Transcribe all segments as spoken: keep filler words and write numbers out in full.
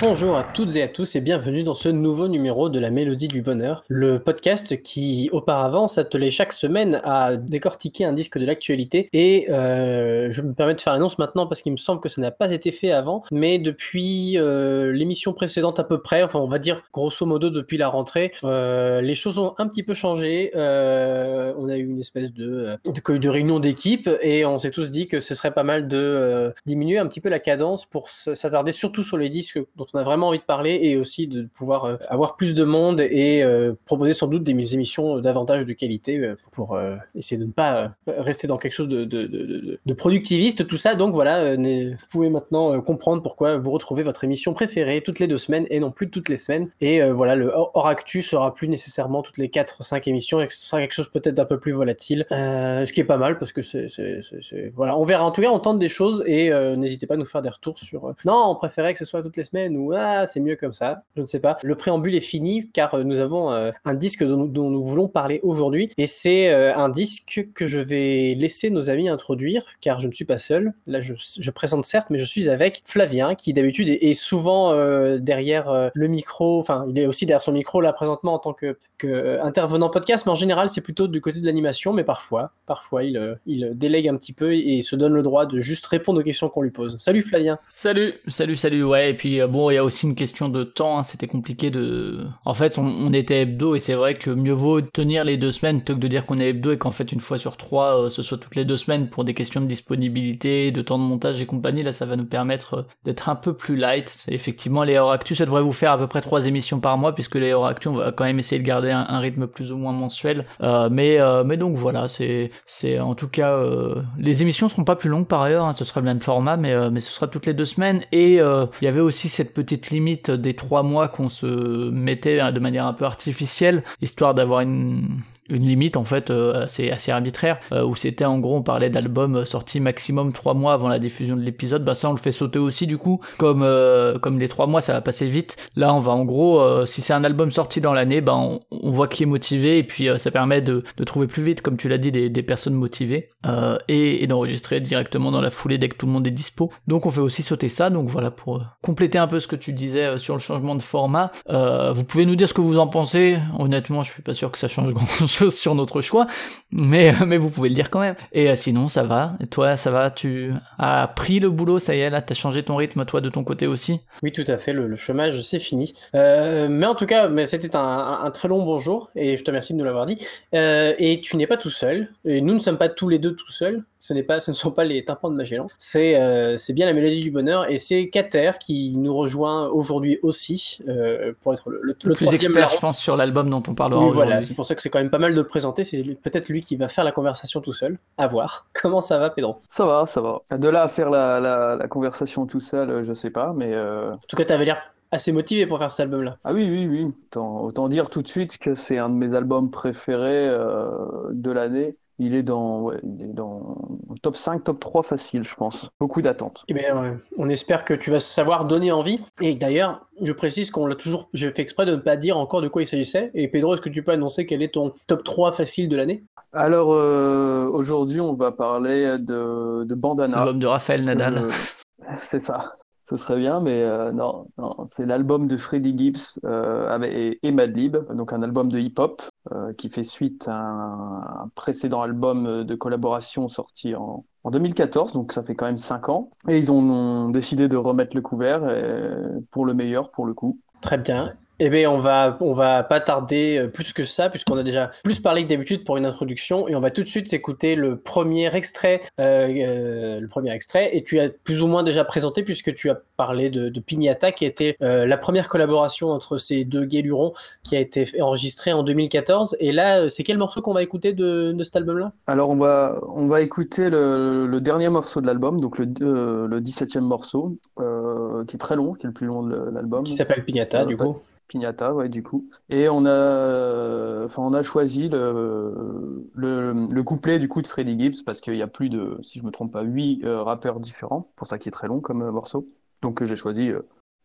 Bonjour à toutes et à tous et bienvenue dans ce nouveau numéro de La Mélodie du Bonheur, le podcast qui auparavant s'attelait chaque semaine à décortiquer un disque de l'actualité et euh, je me permets de faire l'annonce maintenant parce qu'il me semble que ça n'a pas été fait avant, mais depuis euh, l'émission précédente à peu près, enfin on va dire grosso modo depuis la rentrée, euh, les choses ont un petit peu changé, euh, on a eu une espèce de, de, de réunion d'équipe et on s'est tous dit que ce serait pas mal de euh, diminuer un petit peu la cadence pour s'attarder surtout sur les disques dont on a vraiment envie de parler et aussi de pouvoir euh, avoir plus de monde et euh, proposer sans doute des émissions davantage de qualité euh, pour euh, essayer de ne pas euh, rester dans quelque chose de, de, de, de productiviste, tout ça. Donc voilà, euh, vous pouvez maintenant euh, comprendre pourquoi vous retrouvez votre émission préférée toutes les deux semaines et non plus toutes les semaines. Et euh, voilà, le hors actu sera plus nécessairement toutes les quatre cinq émissions et ce sera quelque chose peut-être d'un peu plus volatile, euh, ce qui est pas mal parce que c'est, c'est, c'est, c'est... voilà, on verra. En tout cas, on tente des choses et euh, n'hésitez pas à nous faire des retours sur euh... non, on préférait que ce soit toutes les semaines. Ou ah, c'est mieux comme ça, je ne sais pas. Le préambule est fini car nous avons euh, un disque dont, dont nous voulons parler aujourd'hui et c'est euh, un disque que je vais laisser nos amis introduire car je ne suis pas seul. Là, je, je présente certes, mais je suis avec Flavien qui d'habitude est, est souvent euh, derrière euh, le micro, enfin, il est aussi derrière son micro là présentement en tant que, que euh, intervenant podcast, mais en général, c'est plutôt du côté de l'animation, mais parfois, parfois, il, euh, il délègue un petit peu et il se donne le droit de juste répondre aux questions qu'on lui pose. Salut Flavien. Salut, salut, salut, ouais, et puis euh, bon, il y a aussi une question de temps, hein, c'était compliqué de... En fait, on, on était hebdo et c'est vrai que mieux vaut tenir les deux semaines plutôt que de dire qu'on est hebdo et qu'en fait, une fois sur trois, euh, ce soit toutes les deux semaines pour des questions de disponibilité, de temps de montage et compagnie. Là, ça va nous permettre d'être un peu plus light. Et effectivement, les hors actu, ça devrait vous faire à peu près trois émissions par mois puisque les hors actu, on va quand même essayer de garder un, un rythme plus ou moins mensuel. Euh, mais, euh, mais donc voilà, c'est, c'est en tout cas... Euh... Les émissions seront pas plus longues par ailleurs, hein, ce sera le même format, mais, euh, mais ce sera toutes les deux semaines. Et euh, il y avait aussi cette petite limite des trois mois qu'on se mettait de manière un peu artificielle, histoire d'avoir une... une limite en fait euh, assez, assez arbitraire euh, où c'était en gros on parlait d'albums sortis maximum trois mois avant la diffusion de l'épisode. Bah ça on le fait sauter aussi du coup comme, euh, comme les trois mois ça va passer vite. Là on va en gros euh, si c'est un album sorti dans l'année bah on, on voit qui est motivé et puis euh, ça permet de, de trouver plus vite comme tu l'as dit des, des personnes motivées euh, et, et d'enregistrer directement dans la foulée dès que tout le monde est dispo. Donc on fait aussi sauter ça, donc voilà pour euh, compléter un peu ce que tu disais euh, sur le changement de format. Euh, vous pouvez nous dire ce que vous en pensez, honnêtement je suis pas sûr que ça change grand chose sur notre choix, mais, mais vous pouvez le dire quand même. Et euh, sinon, ça va. Et toi, ça va, tu as pris le boulot, ça y est, là, t'as changé ton rythme, toi, de ton côté aussi. Oui, tout à fait, le, le chômage, c'est fini. Euh, mais en tout cas, mais c'était un, un, un très long bonjour, et je te remercie de nous l'avoir dit. Euh, et tu n'es pas tout seul, et nous ne sommes pas tous les deux tout seuls. Ce n'est pas, ce ne sont pas les tympans de Magellan, c'est, euh, c'est bien La Mélodie du Bonheur, et c'est Kater qui nous rejoint aujourd'hui aussi, euh, pour être le, le, le, le plus expert, je pense, sur l'album dont on parlera oui, aujourd'hui. Voilà, c'est pour ça que c'est quand même pas mal de le présenter, c'est peut-être lui qui va faire la conversation tout seul, à voir. Comment ça va, Pedro ? Ça va, ça va. De là à faire la, la, la conversation tout seul, je sais pas, mais... Euh... En tout cas, t'avais l'air... assez motivé pour faire cet album-là. Ah oui, oui, oui. Autant, autant dire tout de suite que c'est un de mes albums préférés euh, de l'année. Il est dans, ouais, il est dans top cinq, top trois facile, je pense. Beaucoup d'attentes. Eh bien, ouais. On espère que tu vas savoir donner envie. Et d'ailleurs, je précise qu'on l'a toujours... J'ai fait exprès de ne pas dire encore de quoi il s'agissait. Et Pedro, est-ce que tu peux annoncer quel est ton top trois facile de l'année ? Alors, euh, aujourd'hui, on va parler de, de Bandana. L'album de Raphaël Nadal. Euh, c'est ça. Ce serait bien, mais euh, non, non, c'est l'album de Freddie Gibbs euh, avec, et, et Madlib, donc un album de hip-hop euh, qui fait suite à un, un précédent album de collaboration sorti en, en deux mille quatorze, donc ça fait quand même cinq ans. Et ils ont, ont décidé de remettre le couvert, et, pour le meilleur, pour le coup. Très bien. Eh bien, on va, on va pas tarder plus que ça, puisqu'on a déjà plus parlé que d'habitude pour une introduction, et on va tout de suite s'écouter le premier extrait, euh, euh, le premier extrait, et tu as plus ou moins déjà présenté, puisque tu as parlé de, de Piñata, qui était euh, la première collaboration entre ces deux guélurons, qui a été enregistrée en deux mille quatorze, et là, c'est quel morceau qu'on va écouter de, de cet album-là ? Alors, on va, on va écouter le, le dernier morceau de l'album, donc le, euh, le dix-septième morceau, euh, qui est très long, qui est le plus long de l'album. Qui s'appelle Piñata, euh, du coup. Piñata, ouais, du coup. Et on a, enfin, on a choisi le, le, le couplet du coup de Freddie Gibbs parce qu'il y a plus de, si je me trompe pas, huit euh, rappeurs différents. Pour ça qui est très long comme euh, morceau. Donc euh, j'ai choisi, euh,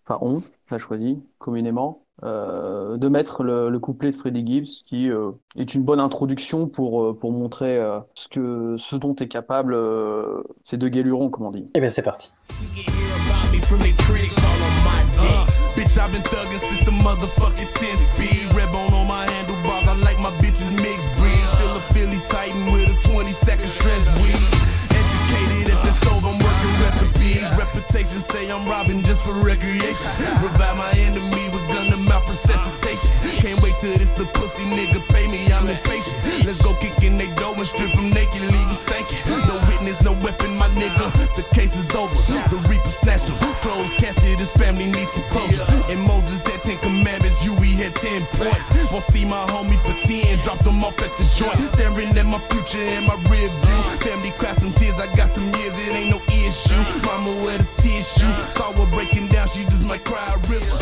enfin on a choisi communément euh, de mettre le, le couplet de Freddie Gibbs qui euh, est une bonne introduction pour euh, pour montrer euh, ce que ce dont est capable euh, ces deux guélurons, comme on dit. Et bien c'est parti. Bitch, I've been thuggin' since the motherfucking ten speed. Red bone on my handlebars, I like my bitches mixed breed. Feel a Philly Titan with a twenty second stress weed. Educated at the stove, I'm working recipes. Reputation say I'm robbing just for recreation. Revive my enemy with gun to mouth resuscitation. Can't wait till this the pussy nigga pay me, I'm impatient. Let's go kick in they door and strip them naked, leave them stankin'. No witness, no weapon, my nigga, the case is over. The reaper snatched them, closed casket, his family needs some closure. And Moses had ten commandments, you we had ten points. Won't see my homie for ten, drop them off at the joint. Staring at my future in my rear view. Family cried some tears, I got some years, it ain't no issue. Mama with a tissue, saw her breaking down, she just might cry a river.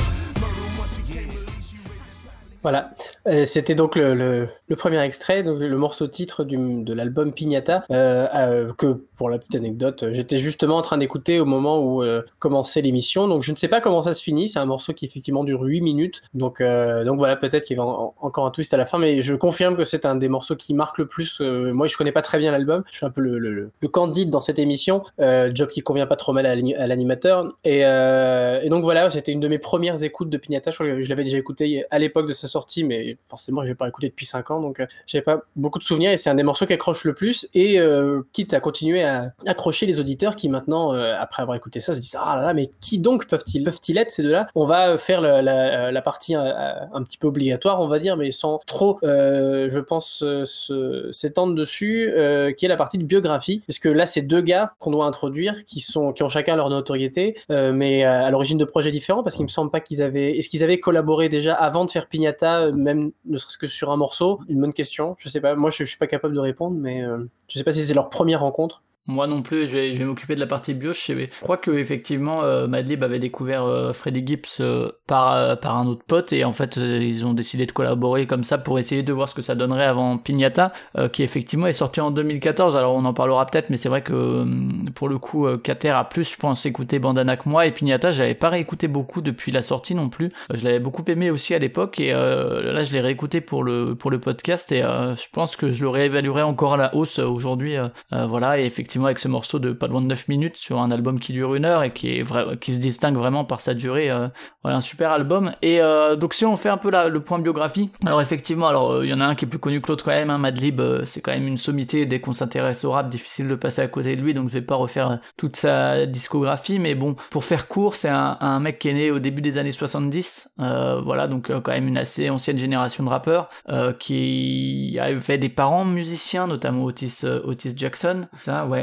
Voilà, euh, c'était donc le, le, le premier extrait, donc le morceau titre du, de l'album Piñata, euh, euh, que pour la petite anecdote, j'étais justement en train d'écouter au moment où euh, commençait l'émission, donc je ne sais pas comment ça se finit, c'est un morceau qui effectivement dure huit minutes, donc, euh, donc voilà, peut-être qu'il y a en, encore un twist à la fin, mais je confirme que c'est un des morceaux qui marque le plus, euh, moi je connais pas très bien l'album, je suis un peu le, le, le candide dans cette émission, euh, job qui convient pas trop mal à, à l'animateur, et, euh, et donc voilà, c'était une de mes premières écoutes de Piñata, je, je l'avais déjà écouté à l'époque de sa sorti, mais forcément j'ai pas écouté depuis cinq ans, donc euh, j'avais pas beaucoup de souvenirs, et c'est un des morceaux qui accroche le plus, et euh, quitte à continuer à accrocher les auditeurs qui maintenant euh, après avoir écouté ça se disent ah là là, mais qui donc peuvent-ils peuvent-ils être ces deux-là. On va faire la, la, la partie un, un petit peu obligatoire, on va dire, mais sans trop euh, je pense euh, se, s'étendre dessus, euh, qui est la partie de biographie, parce que là c'est deux gars qu'on doit introduire qui sont qui ont chacun leur notoriété, euh, mais euh, à l'origine de projets différents, parce qu'il me semble pas qu'ils avaient est-ce qu'ils avaient collaboré déjà avant de faire Piñata, même ne serait-ce que sur un morceau. Une bonne question, je sais pas, moi je, je suis pas capable de répondre, mais euh, je sais pas si c'est leur première rencontre. Moi non plus, je vais, je vais m'occuper de la partie bio. Je, sais, je crois que effectivement euh, Madlib avait découvert euh, Freddie Gibbs euh, par euh, par un autre pote, et en fait euh, ils ont décidé de collaborer comme ça pour essayer de voir ce que ça donnerait avant Piñata, euh, qui effectivement est sorti en deux mille quatorze. Alors on en parlera peut-être, mais c'est vrai que euh, pour le coup euh, Kater a plus je pense écouté Bandana que moi, et Piñata j'avais pas réécouté beaucoup depuis la sortie non plus. Euh, je l'avais beaucoup aimé aussi à l'époque, et euh, là je l'ai réécouté pour le pour le podcast, et euh, je pense que je le réévaluerai encore à la hausse euh, aujourd'hui. Euh, euh, voilà, et effectivement avec ce morceau de pas loin de neuf minutes sur un album qui dure une heure et qui, est vra- qui se distingue vraiment par sa durée, euh, voilà, un super album. Et euh, donc si on fait un peu la, le point biographie, alors effectivement alors il euh, y en a un qui est plus connu que l'autre quand même, hein, Madlib, euh, c'est quand même une sommité, dès qu'on s'intéresse au rap difficile de passer à côté de lui, donc je vais pas refaire toute sa discographie, mais bon, pour faire court, c'est un, un mec qui est né au début des années soixante-dix, euh, voilà, donc euh, quand même une assez ancienne génération de rappeurs, euh, qui avait des parents musiciens, notamment Otis, euh, Otis Jackson, ça ouais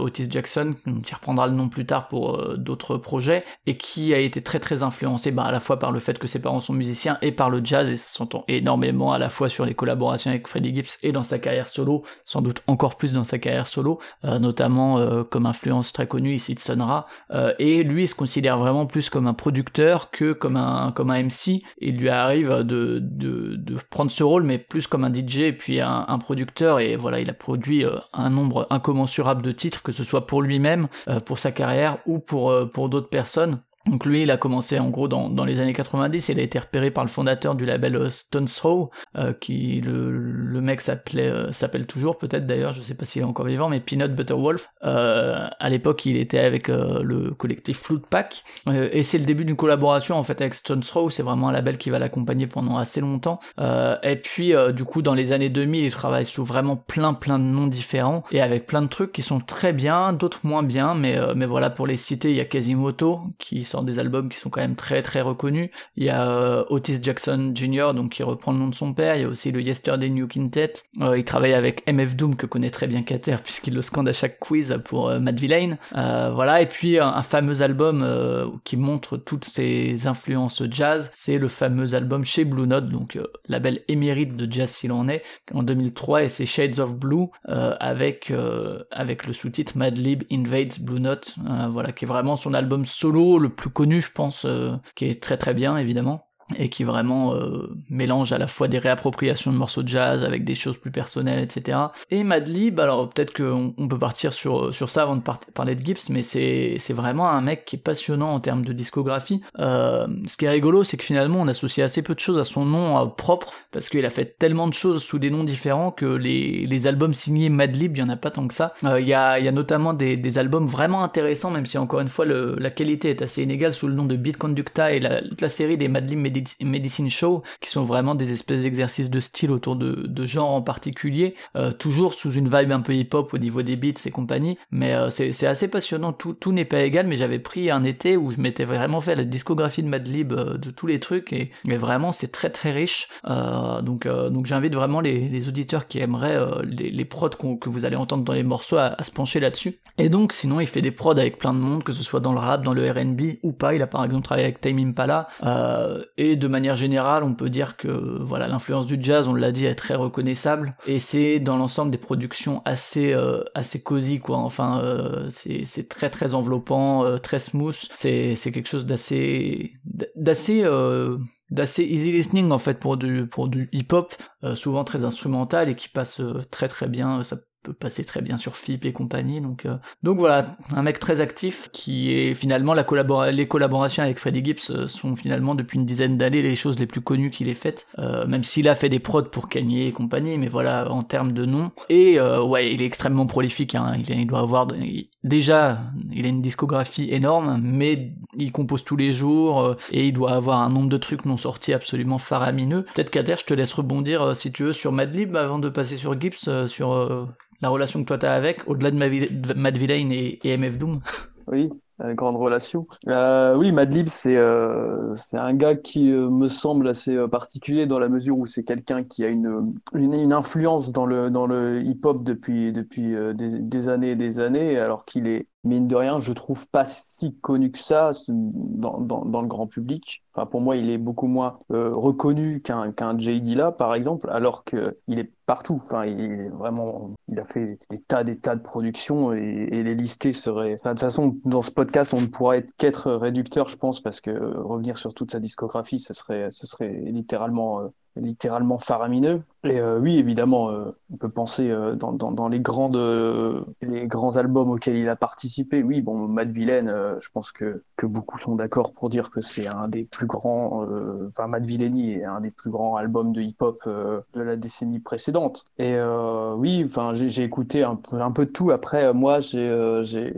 Otis Jackson, qui reprendra le nom plus tard pour euh, d'autres projets, et qui a été très très influencé bah, à la fois par le fait que ses parents sont musiciens et par le jazz, et ça s'entend énormément à la fois sur les collaborations avec Freddie Gibbs et dans sa carrière solo, sans doute encore plus dans sa carrière solo, euh, notamment euh, comme influence très connue ici de Sun Ra, euh, et lui il se considère vraiment plus comme un producteur que comme un, comme un M C, il lui arrive de, de, de prendre ce rôle mais plus comme un D J et puis un, un producteur, et voilà, il a produit euh, un nombre incommensurable de titres, que ce soit pour lui-même, euh, pour sa carrière ou pour, euh, pour d'autres personnes. Donc lui, il a commencé en gros dans, dans les années quatre-vingt-dix, il a été repéré par le fondateur du label euh, Stones Throw, euh, qui le, le mec s'appelait, euh, s'appelle toujours peut-être d'ailleurs, je sais pas s'il est encore vivant, mais Peanut Butter Wolf. Euh, à l'époque, il était avec euh, le collectif Flood Pack, euh, et c'est le début d'une collaboration en fait avec Stones Throw, c'est vraiment un label qui va l'accompagner pendant assez longtemps. Euh, et puis euh, du coup, dans les années deux mille, il travaille sous vraiment plein plein de noms différents, et avec plein de trucs qui sont très bien, d'autres moins bien, mais, euh, mais voilà, pour les citer, il y a Quasimoto, qui sort des albums qui sont quand même très très reconnus. Il y a euh, Otis Jackson junior, donc qui reprend le nom de son père. Il y a aussi le Yesterday New Quintet. Euh, il travaille avec M F Doom, que connaît très bien Kater puisqu'il le scande à chaque quiz pour euh, Madvillain. Euh, voilà, et puis un, un fameux album euh, qui montre toutes ses influences jazz, c'est le fameux album chez Blue Note, donc euh, label émérite de jazz s'il en est, en deux mille trois, et c'est Shades of Blue euh, avec euh, avec le sous-titre Madlib Invades Blue Note, euh, voilà, qui est vraiment son album solo le plus connu je pense, euh, qui est très très bien évidemment. et qui vraiment euh, mélange à la fois des réappropriations de morceaux de jazz avec des choses plus personnelles, et cetera. Et Madlib, alors peut-être qu'on on peut partir sur, sur ça avant de par- parler de Gibbs, mais c'est, c'est vraiment un mec qui est passionnant en termes de discographie. Euh, ce qui est rigolo, c'est que finalement on associe assez peu de choses à son nom euh, propre, parce qu'il a fait tellement de choses sous des noms différents que les, les albums signés Madlib, il n'y en a pas tant que ça. Il euh, y, a, y a notamment des, des albums vraiment intéressants, même si encore une fois le, la qualité est assez inégale, sous le nom de Beat Conducta et la, toute la série des Madlib Medicine Medicine Show, qui sont vraiment des espèces d'exercices de style autour de, de genres en particulier, euh, toujours sous une vibe un peu hip-hop au niveau des beats et compagnie, mais euh, c'est, c'est assez passionnant, tout, tout n'est pas égal, mais j'avais pris un été où je m'étais vraiment fait la discographie de Madlib, euh, de tous les trucs, et, et vraiment c'est très très riche, euh, donc, euh, donc j'invite vraiment les, les auditeurs qui aimeraient euh, les, les prods qu'on, que vous allez entendre dans les morceaux à, à se pencher là-dessus, et donc sinon il fait des prods avec plein de monde, que ce soit dans le rap, dans le R and B ou pas, il a par exemple travaillé avec Tame Impala, euh, et Et de manière générale, on peut dire que voilà, l'influence du jazz, on l'a dit, est très reconnaissable. Et c'est dans l'ensemble des productions assez, euh, assez cosy, quoi. Enfin, euh, c'est, c'est très très enveloppant, euh, très smooth. C'est, c'est quelque chose d'assez... d'assez... Euh d'assez easy listening en fait pour du pour du hip hop, euh, souvent très instrumental et qui passe euh, très très bien, ça peut passer très bien sur F I P et compagnie, donc euh, donc voilà, un mec très actif qui est finalement la collabora- les collaborations avec Freddie Gibbs sont finalement depuis une dizaine d'années les choses les plus connues qu'il ait faites, euh, même s'il a fait des prods pour Kanye et compagnie, mais voilà en termes de nom, et euh, ouais il est extrêmement prolifique, hein, il, il doit avoir il, déjà il a une discographie énorme, mais il compose tous les jours euh, et il doit avoir un nombre de trucs non sorti absolument faramineux. Peut-être qu'Ader, je te laisse rebondir euh, si tu veux sur Madlib avant de passer sur Gibbs, euh, sur euh, la relation que toi t'as avec, au-delà de Madvi- Madvillain et, et M F Doom. Oui, euh, grande relation. Euh, oui, Madlib, c'est, euh, c'est un gars qui euh, me semble assez euh, particulier dans la mesure où c'est quelqu'un qui a une, une, une influence dans le, dans le hip-hop depuis, depuis euh, des, des années et des années, alors qu'il est mine de rien, je trouve pas si connu que ça dans, dans, dans le grand public. Enfin, pour moi, il est beaucoup moins euh, reconnu qu'un, qu'un Jay Dilla, par exemple, alors qu'il est partout. Enfin, il est vraiment, il a fait des tas, des tas de productions et, et les lister seraient... Enfin, de toute façon, dans ce podcast, on ne pourra être qu'être réducteur, je pense, parce que euh, revenir sur toute sa discographie, ce serait, ce serait littéralement... Euh, littéralement faramineux. Et euh, oui, évidemment, euh, on peut penser euh, dans, dans, dans les, grandes, euh, les grands albums auxquels il a participé. Oui, bon, Madvillain, euh, je pense que, que beaucoup sont d'accord pour dire que c'est un des plus grands... Euh, enfin, Madvillain est un des plus grands albums de hip-hop euh, de la décennie précédente. Et euh, oui, enfin, j'ai, j'ai écouté un, un peu de tout. Après, euh, moi, j'ai, euh, j'ai,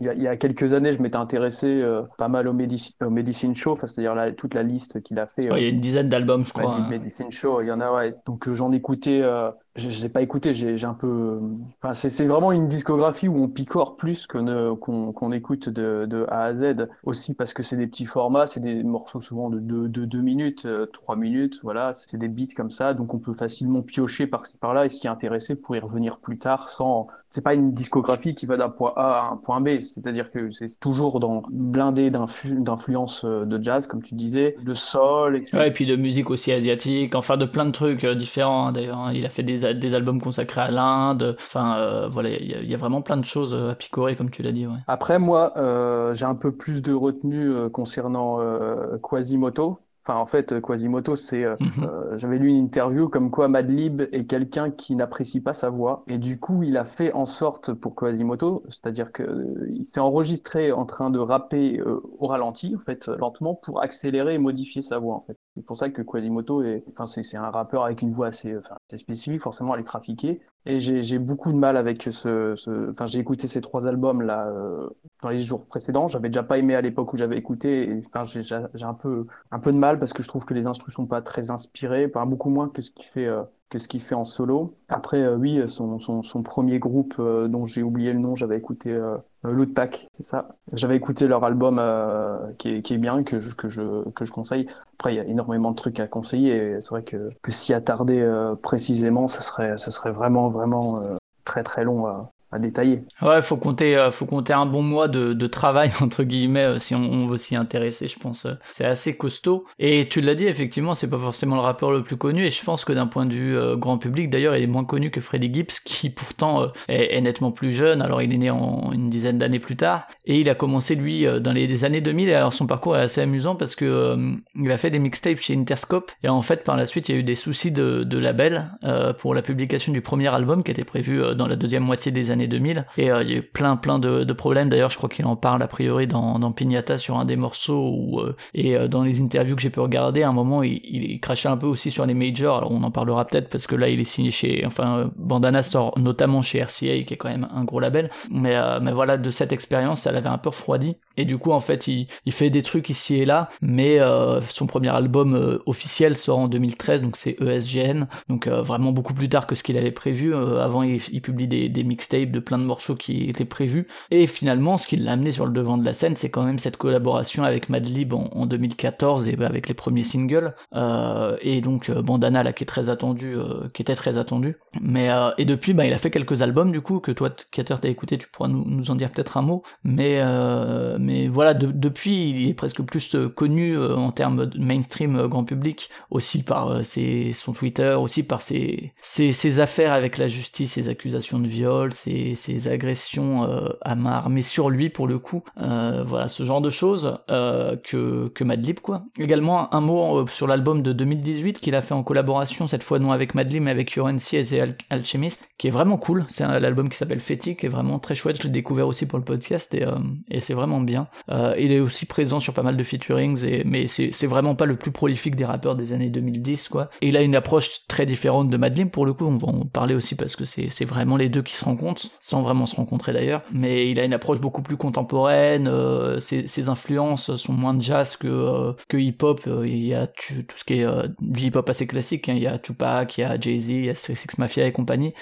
il, y a, il y a quelques années, je m'étais intéressé euh, pas mal au, Medici- au Medicine Show, enfin, c'est-à-dire la, toute la liste qu'il a fait. Euh, ouais, il y a une dizaine d'albums, je crois. Hein. Medicine Show, il y en a, ouais. Donc euh, j'en écoutais, euh, je, je l'ai pas écouté, j'ai, j'ai un peu. Enfin, c'est, c'est vraiment une discographie où on picore plus que ne, qu'on, qu'on écoute de, de A à Z, aussi parce que c'est des petits formats, c'est des morceaux souvent de deux minutes, trois minutes, voilà, c'est des beats comme ça, donc on peut facilement piocher par-ci par-là et ce qui est intéressé pour y revenir plus tard sans. C'est pas une discographie qui va d'un point A à un point B, c'est-à-dire que c'est toujours dans blindé d'influ- d'influences de jazz, comme tu disais, de soul, et cetera. Ouais, et puis de musique aussi asiatique, enfin de plein de trucs différents. D'ailleurs, il a fait des, des albums consacrés à l'Inde. Enfin, euh, voilà, il y, y a vraiment plein de choses à picorer, comme tu l'as dit. Ouais. Après, moi, euh, j'ai un peu plus de retenue euh, concernant euh, Quasimoto. Enfin, en fait, Quasimoto, c'est. Euh, mm-hmm. euh, j'avais lu une interview comme quoi Madlib est quelqu'un qui n'apprécie pas sa voix. Et du coup, il a fait en sorte pour Quasimoto, c'est-à-dire qu'il euh, s'est enregistré en train de rapper euh, au ralenti, en fait, lentement, pour accélérer et modifier sa voix, en fait. C'est pour ça que Quasimoto est, enfin, c'est, c'est un rappeur avec une voix assez, enfin, assez spécifique, forcément elle est trafiquée. Et j'ai, j'ai beaucoup de mal avec ce, ce, enfin, j'ai écouté ces trois albums là euh, dans les jours précédents. J'avais déjà pas aimé à l'époque où j'avais écouté. Et, enfin, j'ai, j'ai un peu, un peu de mal parce que je trouve que les instrus sont pas très inspirés, enfin, beaucoup moins que ce qu'il fait. Euh... que ce qu'il fait en solo. Après, euh, oui, son, son, son premier groupe euh, dont j'ai oublié le nom, j'avais écouté euh, Loot Pack, c'est ça. J'avais écouté leur album euh, qui, est, qui est bien, que je, que, je, que je conseille. Après, il y a énormément de trucs à conseiller et c'est vrai que, que s'y attarder euh, précisément, ça serait, ça serait vraiment, vraiment euh, très, très long à, à détailler. Ouais, faut compter, euh, faut compter un bon mois de, de travail entre guillemets euh, si on, on veut s'y intéresser, je pense. Euh, c'est assez costaud. Et tu l'as dit, effectivement, c'est pas forcément le rappeur le plus connu. Et je pense que d'un point de vue euh, grand public, d'ailleurs, il est moins connu que Freddie Gibbs, qui pourtant euh, est, est nettement plus jeune. Alors, il est né en une dizaine d'années plus tard, et il a commencé lui euh, dans les, les années deux mille. Et alors, son parcours est assez amusant parce que euh, il a fait des mixtapes chez Interscope. Et en fait, par la suite, il y a eu des soucis de, de label euh, pour la publication du premier album qui était prévu euh, dans la deuxième moitié des années. Années deux mille, et euh, il y a eu plein plein de, de problèmes. D'ailleurs, je crois qu'il en parle a priori dans, dans Piñata sur un des morceaux où, euh, et euh, dans les interviews que j'ai pu regarder, à un moment il, il crachait un peu aussi sur les majors. Alors on en parlera peut-être parce que là il est signé chez, enfin euh, Bandana sort notamment chez R C A qui est quand même un gros label, mais, euh, mais voilà, de cette expérience ça l'avait un peu refroidi, et du coup en fait il, il fait des trucs ici et là, mais euh, son premier album euh, officiel sort en deux mille treize, donc c'est E S G N, donc euh, vraiment beaucoup plus tard que ce qu'il avait prévu. Euh, avant il, il publie des, des mixtapes de plein de morceaux qui étaient prévus, et finalement ce qui l'a amené sur le devant de la scène, c'est quand même cette collaboration avec Madlib en, en deux mille quatorze, et avec les premiers singles euh, et donc euh, Bandana là qui est très attendu, euh, qui était très attendu, mais euh, et depuis bah, il a fait quelques albums du coup que toi Kater t'as écouté, tu pourras nous, nous en dire peut-être un mot, mais euh, mais voilà, de, depuis il est presque plus connu euh, en termes de mainstream euh, grand public, aussi par euh, ses, son Twitter, aussi par ses, ses, ses affaires avec la justice, ses accusations de viol, ses Ses, ses agressions euh, à main armée sur lui pour le coup, euh, voilà ce genre de choses euh, que, que Madlib quoi. Également un mot euh, sur l'album de deux mille dix-huit qu'il a fait en collaboration, cette fois non avec Madlib mais avec Urency et Al- Alchemist, qui est vraiment cool. C'est un, l'album qui s'appelle Féti, qui est vraiment très chouette, je l'ai découvert aussi pour le podcast, et, euh, et c'est vraiment bien. Euh, il est aussi présent sur pas mal de featurings, et, mais c'est, c'est vraiment pas le plus prolifique des rappeurs des années deux mille dix quoi. Et il a une approche très différente de Madlib pour le coup, on va en parler aussi parce que c'est, c'est vraiment les deux qui se rencontrent, sans vraiment se rencontrer d'ailleurs, mais il a une approche beaucoup plus contemporaine, euh, ses, ses influences sont moins de jazz que, euh, que hip-hop, euh, il y a tu, tout ce qui est euh, du hip-hop assez classique, hein. Il y a Tupac, il y a Jay-Z, il y a Six Mafia et compagnie,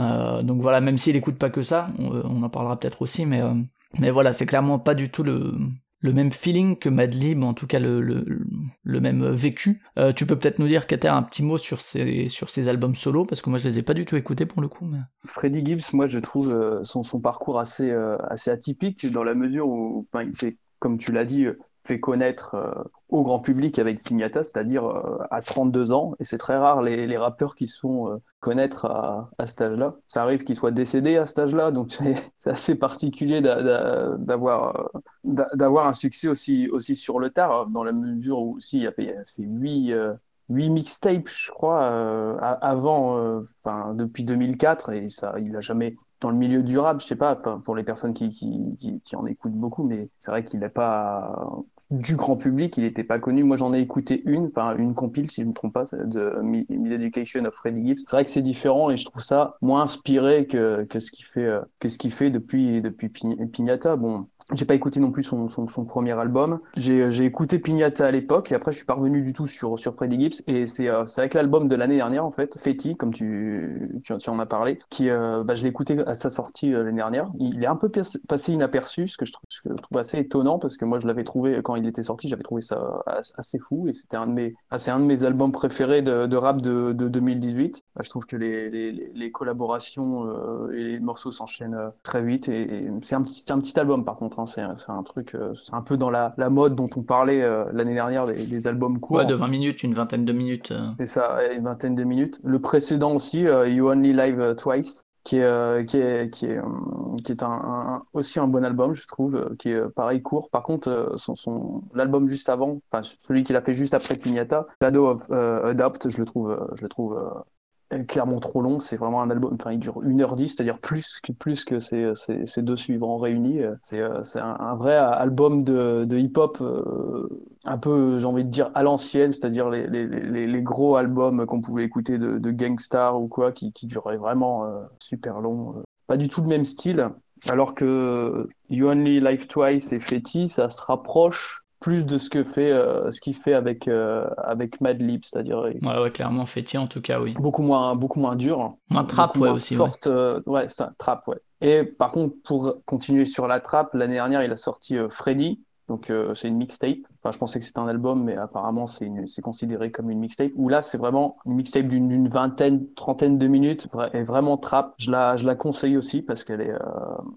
euh, donc voilà, même s'il écoute pas que ça, on, on en parlera peut-être aussi, mais, euh, mais voilà, c'est clairement pas du tout le... le même feeling que Madlib, en tout cas le, le, le même vécu. Euh, tu peux peut-être nous dire, Kater, un petit mot sur ses, sur ses albums solo, parce que moi je les ai pas du tout écoutés pour le coup. Mais... Freddie Gibbs, moi je trouve son, son parcours assez, euh, assez atypique, dans la mesure où, ben, il s'est, comme tu l'as dit, fait connaître euh, au grand public avec Piñata, c'est-à-dire euh, à trente-deux ans, et c'est très rare les, les rappeurs qui se font euh, connaître à, à cet âge-là. Ça arrive qu'ils soient décédés à cet âge-là, donc c'est, c'est assez particulier d'a, d'a, d'avoir, d'a, d'avoir un succès aussi, aussi sur le tard, dans la mesure où aussi il a fait huit mixtapes, je crois, euh, avant, euh, enfin, depuis deux mille quatre, et ça, il n'a jamais... Dans le milieu du rap, je sais pas, pour les personnes qui, qui, qui, qui en écoutent beaucoup, mais c'est vrai qu'il n'est pas du grand public, il n'était pas connu. Moi, j'en ai écouté une, enfin une compile, si je ne me trompe pas, de Miseducation of Freddie Gibbs. C'est vrai que c'est différent et je trouve ça moins inspiré que, que ce qu'il fait, que ce qu'il fait depuis, depuis Piñata. Bon. J'ai pas écouté non plus son, son, son premier album. J'ai, j'ai écouté Piñata à l'époque et après je suis pas revenu du tout sur, sur Freddie Gibbs. Et c'est, euh, c'est avec l'album de l'année dernière en fait, Fetty, comme tu, tu, tu en as parlé, qui, euh, bah, je l'ai écouté à sa sortie euh, l'année dernière. Il, il est un peu passé inaperçu, ce que je trouve, ce que je trouve assez étonnant parce que moi je l'avais trouvé, quand il était sorti, j'avais trouvé ça assez fou et c'était un de mes, assez un de mes albums préférés de, de rap de, de deux mille dix-huit. Bah, je trouve que les, les, les collaborations euh, et les morceaux s'enchaînent euh, très vite et, et c'est, un petit, c'est un petit album par contre. C'est, c'est un truc, c'est un peu dans la, la mode dont on parlait euh, l'année dernière des, des albums courts. Ouais, de vingt minutes, une vingtaine de minutes. Euh... C'est ça, une vingtaine de minutes. Le précédent aussi, euh, You Only Live Twice, qui est, euh, qui est, qui est, um, qui est un, un, aussi un bon album, je trouve, euh, qui est euh, pareil court. Par contre, euh, son, son, l'album juste avant, enfin celui qu'il a fait juste après Piñata, Shadow of euh, Adapt, je le trouve, euh, je le trouve. Euh, clairement trop long, c'est vraiment un album, enfin il dure une heure dix, c'est-à-dire plus que, plus que ces, ces, ces deux suivants réunis, c'est, c'est un, un vrai album de, de hip-hop, euh, un peu, j'ai envie de dire, à l'ancienne, c'est-à-dire les, les, les, les gros albums qu'on pouvait écouter de, de Gangstar ou quoi, qui, qui duraient vraiment euh, super long, pas du tout le même style, alors que You Only Live Twice et Fetty, ça se rapproche plus de ce que fait euh, ce qu'il fait avec euh, avec Madlib, c'est-à-dire ouais ouais clairement Fetty en tout cas, oui, beaucoup moins beaucoup moins dur, moins trap, ouais, moins aussi forte, ouais. Euh, ouais ça, trap, ouais. Et par contre, pour continuer sur la trap, l'année dernière il a sorti euh, Freddy, Donc euh, c'est une mixtape. Enfin, je pensais que c'était un album, mais apparemment c'est, une, c'est considéré comme une mixtape. Où là, c'est vraiment une mixtape d'une, d'une vingtaine, trentaine de minutes, et vraiment trap. Je la, je la conseille aussi parce qu'elle est. Euh...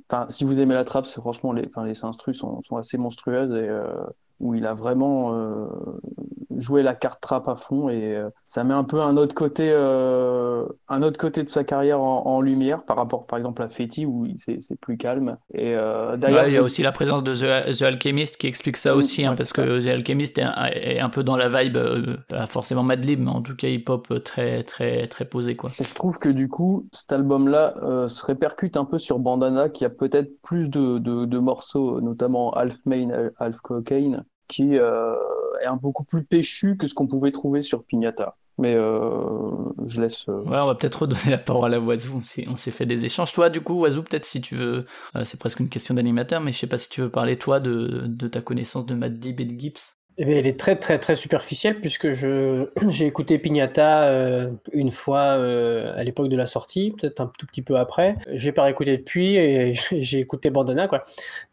Enfin, si vous aimez la trap, c'est franchement les, enfin, les instrus sont, sont assez monstrueuses et euh, où il a vraiment euh, joué la carte trap à fond et euh, ça met un peu un autre côté, euh, un autre côté de sa carrière en, en lumière par rapport, par exemple, à Fetty où il, c'est, c'est plus calme. Et euh, d'ailleurs, ouais, il y a aussi la présence de The, The Alchemist qui explique ça aussi, hein, ouais, parce que The Alchemist est un, est un peu dans la vibe, euh, pas forcément Madlib, mais en tout cas hip-hop très, très, très posé, quoi. Et je trouve que du coup, cet album-là euh, se répercute un peu sur Bandana, qui a peut-être plus de, de, de morceaux, notamment Half Main, Half Cocaine, qui euh, est un beaucoup plus péchu que ce qu'on pouvait trouver sur Piñata. Mais euh, je laisse... Euh... Ouais, on va peut-être redonner la parole à Wazoo, on s'est, on s'est fait des échanges. Toi, du coup, Wazoo, peut-être si tu veux... Euh, c'est presque une question d'animateur, mais je sais pas si tu veux parler, toi, de, de ta connaissance de Madlib et de Gibbs. Eh bien, elle est très, très, très superficielle, puisque je, j'ai écouté Piñata euh, une fois euh, à l'époque de la sortie, peut-être un tout petit peu après. J'ai pas réécouté depuis, et j'ai écouté Bandana, quoi.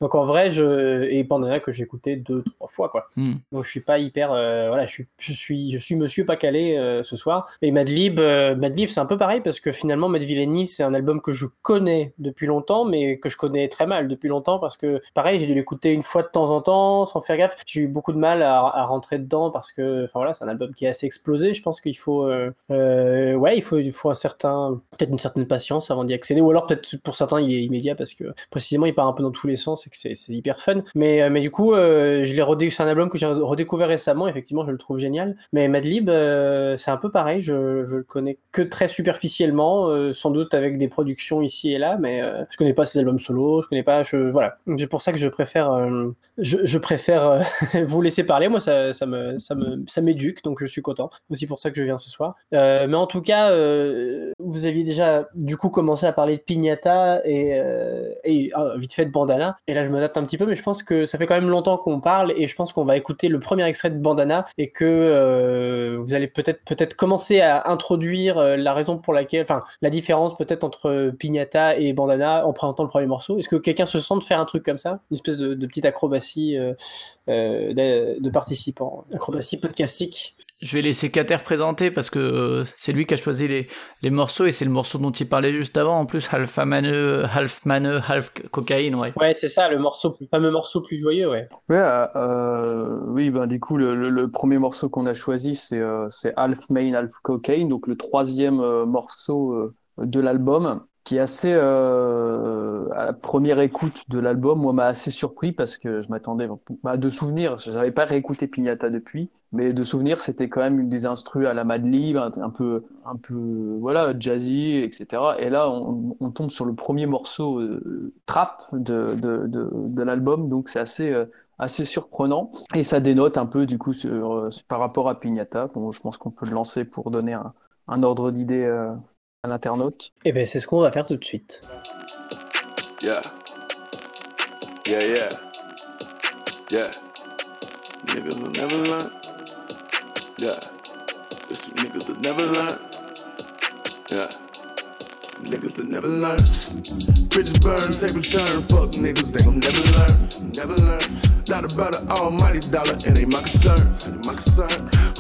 Donc, en vrai, je... Et Bandana que j'ai écouté deux, trois fois, quoi. Mm. Donc, je suis pas hyper... Euh, voilà, je suis, je suis, je suis monsieur pas calé euh, ce soir. Et Madlib, euh, Madlib, c'est un peu pareil, parce que finalement, Madvillain, c'est un album que je connais depuis longtemps, mais que je connais très mal depuis longtemps, parce que, pareil, j'ai dû l'écouter une fois de temps en temps, sans faire gaffe. J'ai eu beaucoup de mal à à rentrer dedans parce que enfin voilà, c'est un album qui est assez explosé. Je pense qu'il faut euh, euh, ouais il faut il faut un certain peut-être une certaine patience avant d'y accéder, ou alors peut-être pour certains il est immédiat parce que précisément il part un peu dans tous les sens et que c'est, c'est hyper fun, mais mais du coup euh, je l'ai redé- c'est un album que j'ai redécouvert récemment, effectivement je le trouve génial. Mais Madlib euh, c'est un peu pareil, je je le connais que très superficiellement, euh, sans doute avec des productions ici et là, mais euh, je connais pas ses albums solo, je connais pas je voilà c'est pour ça que je préfère euh, je je préfère euh, vous laisser parler. Moi, ça, ça, me, ça, me, ça m'éduque, donc je suis content. Aussi pour ça que je viens ce soir. Euh, mais en tout cas, euh, vous aviez déjà du coup commencé à parler de Piñata et, euh, et ah, vite fait de Bandana. Et là, je m'adapte un petit peu, mais je pense que ça fait quand même longtemps qu'on parle et je pense qu'on va écouter le premier extrait de Bandana et que euh, vous allez peut-être, peut-être commencer à introduire la raison pour laquelle, enfin, la différence peut-être entre Piñata et Bandana en présentant le premier morceau. Est-ce que quelqu'un se sent de faire un truc comme ça, une espèce de, de petite acrobatie euh, euh, de participants, acrobatie podcastique? Je vais laisser Kater présenter parce que euh, c'est lui qui a choisi les, les morceaux et c'est le morceau dont il parlait juste avant. En plus, Half Maneu, Half Maneu, Half Cocaine, ouais. Ouais, c'est ça, le morceau, le fameux morceau plus joyeux, ouais. Ouais, euh, oui, ben du coup, le, le, le premier morceau qu'on a choisi, c'est, euh, c'est Half Main, Half Cocaine, donc le troisième euh, morceau euh, de l'album, qui est assez, euh, à la première écoute de l'album, moi, m'a assez surpris parce que je m'attendais, bah, de souvenirs, j'avais pas réécouté Piñata depuis, mais de souvenirs, c'était quand même des instrus à la Madlib, un peu, un peu, voilà, jazzy, et cetera. Et là, on, on tombe sur le premier morceau euh, trap de, de, de, de l'album, donc c'est assez... Euh, assez surprenant et ça dénote un peu du coup sur, euh, par rapport à Piñata. Bon, je pense qu'on peut le lancer pour donner un, un ordre d'idée euh, à l'internaute. Et eh bien c'est ce qu'on va faire tout de suite. Yeah. Yeah, yeah. Yeah. Niggas will never learn. Yeah. This niggas will never learn. Yeah. Niggas will never learn. Bridges burn, tables turn. Fuck niggas, they gon' never learn. Never learn. Not about an almighty dollar, it ain't my concern, it ain't my concern.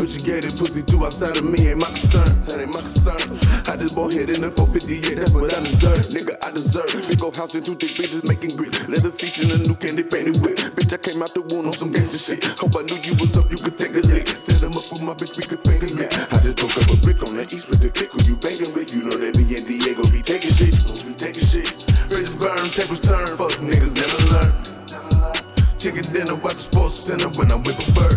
What you gave that pussy to outside of me ain't my concern, that ain't my concern. I just bought head in the four fifty, yeah, that's what I deserve. Nigga, I deserve. Big old house and two thick bitches making grits. Leather seats and a new candy painted whip. Bitch, I came out the wound on some gangsta shit. Hope I knew you was up, you could take a lick. Set them up with my bitch, we could finger lick. I just broke up a brick on the east with the click who you banging with. You know that me and Diego be taking shit, we taking shit. Bridges burn, tables turn, fuck niggas never learn. Chicken dinner, watch sports center when I whip a bird.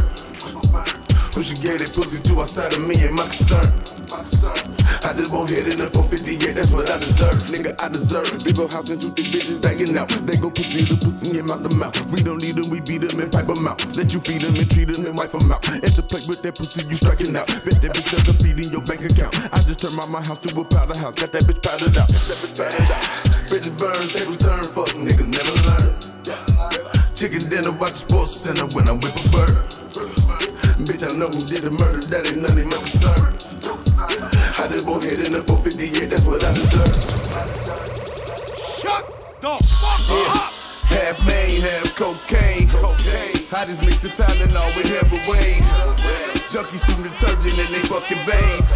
Who should get that pussy to outside of me ain't my concern. I just won't hit in the four fifty-eight, that's what I deserve. Nigga, I deserve it. Big ol' house and two thick bitches banging out. They go pussy to pussy and mouth to mouth. We don't need them, we beat them and pipe them out. Let you feed them and treat them and wipe them out. Enter play with that pussy, you striking out. Bet that bitch doesn't feed in your bank account. I just turned my, my house to a powder house. Got that bitch powdered out. That bitch powdered out. Bitches burn, tables turn, fuck niggas never learn. Chicken dinner, watch sports center when I whip a bird. Bitch, I know who did the murder, that ain't nothing my concern. I just won't hit in the four fifty-eight, that's what I deserve. Shut the fuck up! Half main, half cocaine, cocaine. Hotties mix the Tylenol with heroin. Junkies shooting detergent in they fucking veins.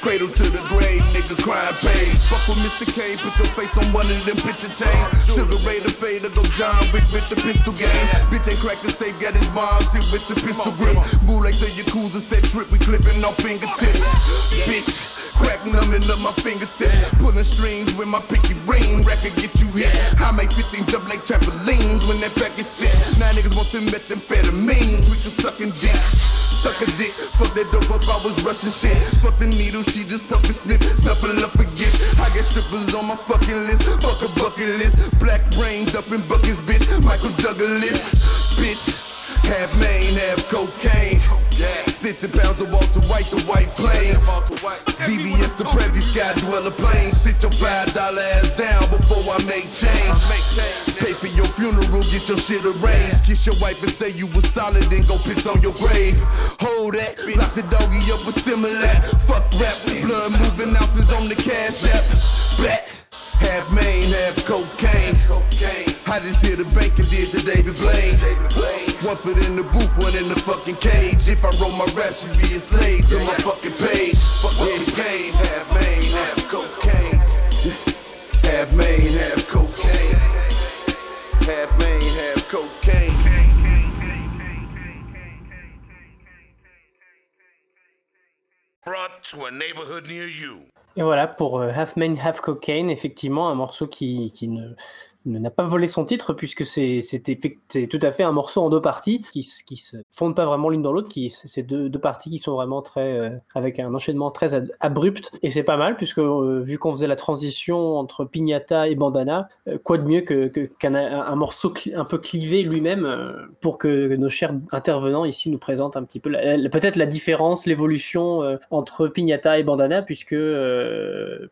Cradle to the grave, nigga crying pain. Fuck with Mister K, put your face on one of them picture chains. Sugar Ray the Fader, go John Wick with the pistol game. Bitch ain't cracked the safe, got his mom sit with the pistol grip. Move like the Yakuza, set trip, we clipping off fingertips. Bitch. Crack numbing up my fingertips, pulling strings with my pinky ring. Racket get you hit. I make fifteen jump like trampolines when that pack is sick. Now niggas want them methamphetamines. We can suckin' dick, suck a dick. Fuck that dope up, I was rushing shit. Fuck the needle, she just puff and snip. Snuffle up forget. I got strippers on my fucking list. Fuck a bucket list. Black brains up in buckets, bitch. Michael Douglas, bitch. Half main, half cocaine. Sixty pounds of Walter White, the white plains. B B S, the Prezi, sky dweller plane. Sit your five dollar ass down before I make change. Pay for your funeral, get your shit arranged. Kiss your wife and say you was solid, then go piss on your grave. Hold that, lock the doggy up with Similac. Fuck rap, blood moving ounces on the cash app. Black. Half main, half cocaine. I just hit the bank and did the David Blaine. One foot in the booth, one in the fucking cage. If I roll my raps, you be a slave to my fucking page. Fuck with the game. Half main, half cocaine. Half main, half cocaine. Half main, half cocaine. Brought to a neighborhood near you. Et voilà pour Half Man, Half Cocaine, effectivement un morceau qui, qui ne, ne n'a pas volé son titre puisque c'est, c'est, c'est tout à fait un morceau en deux parties qui, qui se fondent pas vraiment l'une dans l'autre, qui, c'est deux, deux parties qui sont vraiment très, euh, avec un enchaînement très abrupt et c'est pas mal puisque euh, vu qu'on faisait la transition entre Piñata et Bandana, euh, quoi de mieux que, que, qu'un un morceau cli, un peu clivé lui-même euh, pour que nos chers intervenants ici nous présentent un petit peu la, la, peut-être la différence, l'évolution euh, entre Piñata et Bandana puisque... Euh,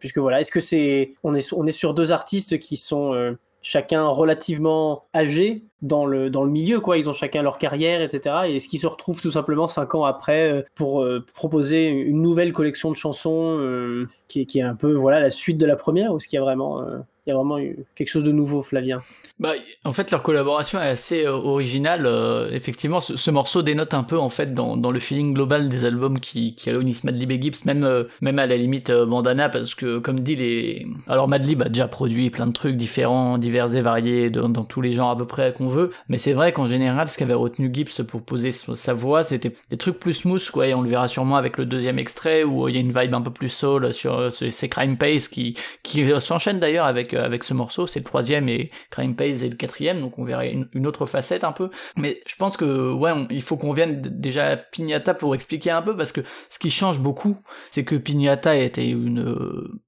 puisque voilà, est-ce que c'est on est on est sur deux artistes qui sont euh, chacun relativement âgés dans le dans le milieu quoi, ils ont chacun leur carrière etc et est-ce qu'ils se retrouvent tout simplement cinq ans après euh, pour euh, proposer une nouvelle collection de chansons euh, qui qui est un peu voilà la suite de la première ou est-ce qu'il y a vraiment euh... Il y a vraiment eu quelque chose de nouveau, Flavien. Bah, en fait, leur collaboration est assez euh, originale. Euh, effectivement, ce, ce morceau dénote un peu en fait dans, dans le feeling global des albums qui, qui réunissent Madlib et Gibbs, même, euh, même à la limite euh, Bandana, parce que comme dit les. Alors Madlib a déjà produit plein de trucs différents, divers et variés, de, dans tous les genres à peu près qu'on veut. Mais c'est vrai qu'en général, ce qu'avait retenu Gibbs pour poser sa voix, c'était des trucs plus smooth, quoi. Et on le verra sûrement avec le deuxième extrait où il euh, y a une vibe un peu plus soul sur euh, ces Crime Pace qui, qui s'enchaînent d'ailleurs avec. Euh, avec ce morceau, c'est le troisième et Crime Pays est le quatrième, donc on verra une, une autre facette un peu, mais je pense que ouais, on, il faut qu'on vienne d- déjà à Piñata pour expliquer un peu, parce que ce qui change beaucoup, c'est que Piñata était une,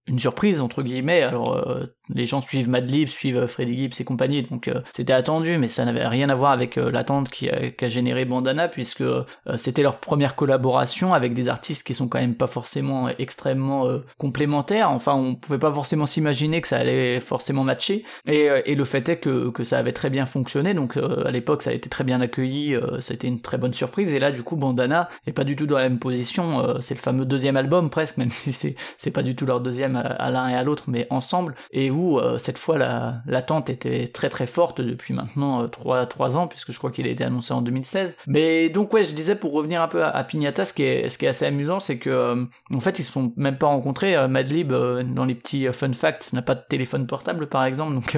une surprise, entre guillemets, alors euh, les gens suivent Madlib, suivent euh, Freddie Gibbs et compagnie, donc euh, c'était attendu, mais ça n'avait rien à voir avec euh, l'attente qui a, qui a généré Bandana, puisque euh, c'était leur première collaboration avec des artistes qui sont quand même pas forcément extrêmement euh, complémentaires, enfin on pouvait pas forcément s'imaginer que ça allait forcément matché et, et le fait est que, que ça avait très bien fonctionné donc euh, à l'époque ça a été très bien accueilli euh, ça a été une très bonne surprise et là du coup Bandana est pas du tout dans la même position euh, c'est le fameux deuxième album presque même si c'est, c'est pas du tout leur deuxième à, à l'un et à l'autre mais ensemble et où euh, cette fois la, l'attente était très très forte depuis maintenant euh, trois, trois ans puisque je crois qu'il a été annoncé en deux mille seize mais donc ouais je disais pour revenir un peu à, à Piñata ce qui est, ce qui est assez amusant c'est que euh, en fait ils se sont même pas rencontrés euh, Madlib euh, dans les petits euh, fun facts n'a pas de téléphone portable par exemple donc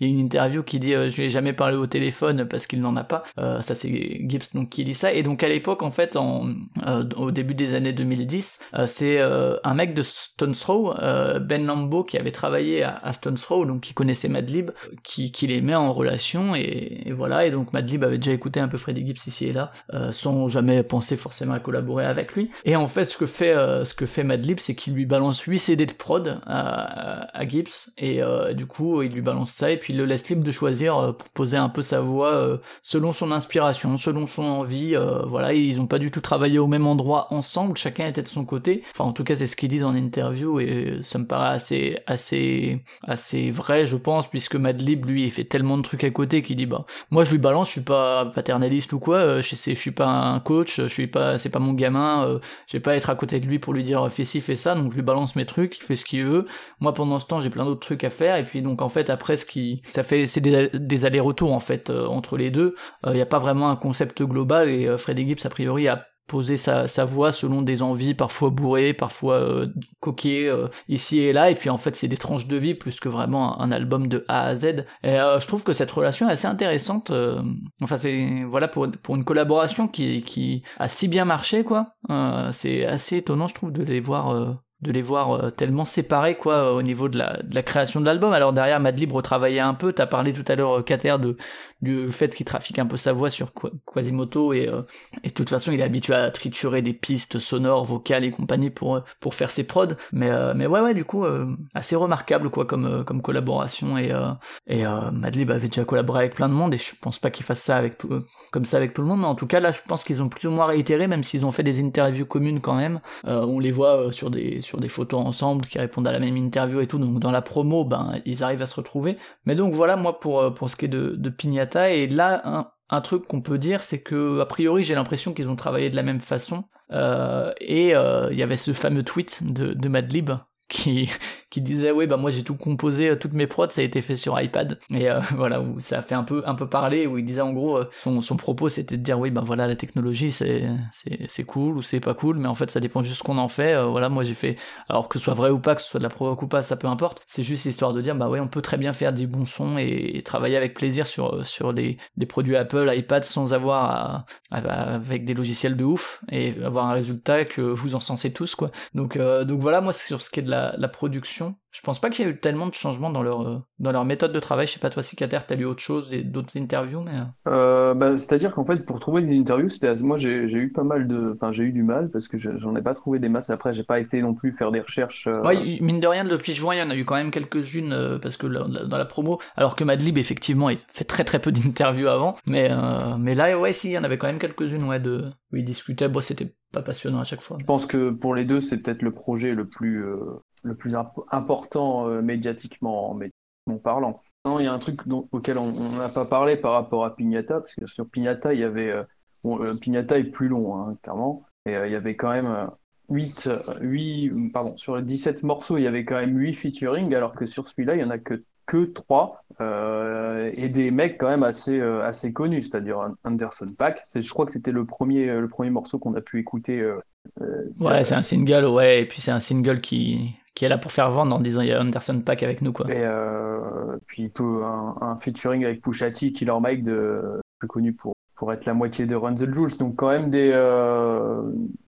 il euh, y a une interview qui dit euh, je vais jamais parler au téléphone parce qu'il n'en a pas euh, ça c'est Gibbs donc qui dit ça et donc à l'époque en fait en, euh, au début des années deux mille dix euh, c'est euh, un mec de Stones Throw euh, Ben Lambo qui avait travaillé à, à Stones Throw donc qui connaissait Madlib qui, qui les met en relation et, et voilà et donc Madlib avait déjà écouté un peu Freddie Gibbs ici et là euh, sans jamais penser forcément à collaborer avec lui et en fait ce que fait, euh, ce que fait Madlib c'est qu'il lui balance huit C D de prod à, à, à Gibbs et euh, du coup il lui balance ça et puis il le laisse libre de choisir pour poser un peu sa voix selon son inspiration, selon son envie euh, voilà, ils ont pas du tout travaillé au même endroit ensemble, chacun était de son côté, enfin en tout cas c'est ce qu'ils disent en interview et ça me paraît assez, assez, assez vrai, je pense, puisque Madlib, lui, il fait tellement de trucs à côté qu'il dit, bah, moi, je lui balance, je suis pas paternaliste ou quoi, je, je suis pas un coach, je suis pas, c'est pas mon gamin, euh, je vais pas être à côté de lui pour lui dire, fais ci, fais ça, donc je lui balance mes trucs, il fait ce qu'il veut. Moi, pendant ce temps, j'ai plein d'autres trucs à faire, et puis, donc, en fait, après, ce qui, ça fait, c'est des, des allers-retours, en fait, euh, entre les deux. Il euh, y a pas vraiment un concept global, et euh, Freddie Gibbs, a priori, a poser sa, sa voix selon des envies, parfois bourrées, parfois euh, coquées, euh, ici et là, et puis en fait c'est des tranches de vie plus que vraiment un, un album de A à Z, et euh, je trouve que cette relation est assez intéressante, euh, enfin c'est, voilà, pour, pour une collaboration qui, qui a si bien marché, quoi, euh, c'est assez étonnant, je trouve, de les voir... Euh... de les voir tellement séparés, quoi, au niveau de la, de la création de l'album. Alors derrière, Madlib retravaillait un peu, t'as parlé tout à l'heure, Kater, de du fait qu'il trafique un peu sa voix sur Quasimoto, et euh, et de toute façon il est habitué à triturer des pistes sonores, vocales et compagnie pour pour faire ses prods, mais euh, mais ouais ouais du coup euh, assez remarquable, quoi, comme comme collaboration, et euh, et euh, Madlib avait déjà collaboré avec plein de monde, et je pense pas qu'il fasse ça avec tout, euh, comme ça avec tout le monde, mais en tout cas là je pense qu'ils ont plus ou moins réitéré, même s'ils ont fait des interviews communes quand même, euh, on les voit euh, sur des sur des photos ensemble, qui répondent à la même interview et tout, donc dans la promo, ben, ils arrivent à se retrouver. Mais donc voilà, moi, pour, pour ce qui est de, de Piñata, et là, un, un truc qu'on peut dire, c'est que, a priori, j'ai l'impression qu'ils ont travaillé de la même façon, euh, et il euh, y avait ce fameux tweet de, de Madlib, qui, qui disait, oui, bah, moi, j'ai tout composé, toutes mes prods, ça a été fait sur iPad. Et, euh, voilà, où ça a fait un peu, un peu parler, où il disait, en gros, son, son propos, c'était de dire, oui, bah, voilà, la technologie, c'est, c'est, c'est cool, ou c'est pas cool, mais en fait, ça dépend juste qu'on en fait. Euh, voilà, moi, j'ai fait, alors que ce soit vrai ou pas, que ce soit de la provoque ou pas, ça peu importe. C'est juste histoire de dire, bah, ouais, on peut très bien faire des bons sons et, et travailler avec plaisir sur, sur des, des produits Apple, iPad, sans avoir à, à, à, avec des logiciels de ouf, et avoir un résultat que vous en censez tous, quoi. Donc, euh, donc voilà, moi, sur ce qui est de la, La, la production, je pense pas qu'il y a eu tellement de changements dans leur, euh, dans leur méthode de travail. Je sais pas, toi, si Kater, t'as lu autre chose, des, d'autres interviews, mais... Euh, bah, c'est-à-dire qu'en fait, pour trouver des interviews, c'était, moi, j'ai, j'ai eu pas mal de... Enfin, j'ai eu du mal, parce que je, j'en ai pas trouvé des masses. Après, j'ai pas été non plus faire des recherches... Euh... Ouais, mine de rien, depuis juin, il y en a eu quand même quelques-unes, euh, parce que la, la, dans la promo, alors que Madlib, effectivement, il fait très très peu d'interviews avant, mais, euh, mais là, ouais, si, il y en avait quand même quelques-unes, ouais, de... où ils discutaient, bon, c'était pas passionnant à chaque fois. Mais... Je pense que pour les deux, c'est peut-être le projet le plus... Euh... le plus imp- important euh, médiatiquement, médiatiquement parlant. Non, il y a un truc dont, auquel on n'a pas parlé par rapport à Piñata, parce que sur Piñata, il y avait... Euh, bon, euh, Piñata est plus long, hein, clairement, et euh, il y avait quand même euh, huit, huit... Pardon, sur les dix-sept morceaux, il y avait quand même huit featuring, alors que sur celui-là, il n'y en a que, que trois, euh, et des mecs quand même assez, euh, assez connus, c'est-à-dire Anderson Paak. Je crois que c'était le premier, euh, le premier morceau qu'on a pu écouter... Euh, euh, ouais, euh, c'est un single, ouais, et puis c'est un single qui... qui est là pour faire vendre en disant il y a Anderson Paak avec nous, quoi. Et euh, puis il peut un, un featuring avec Pusha T, Killer Mike, de, plus connu pour, pour être la moitié de Run the Jewels, donc quand même des, euh,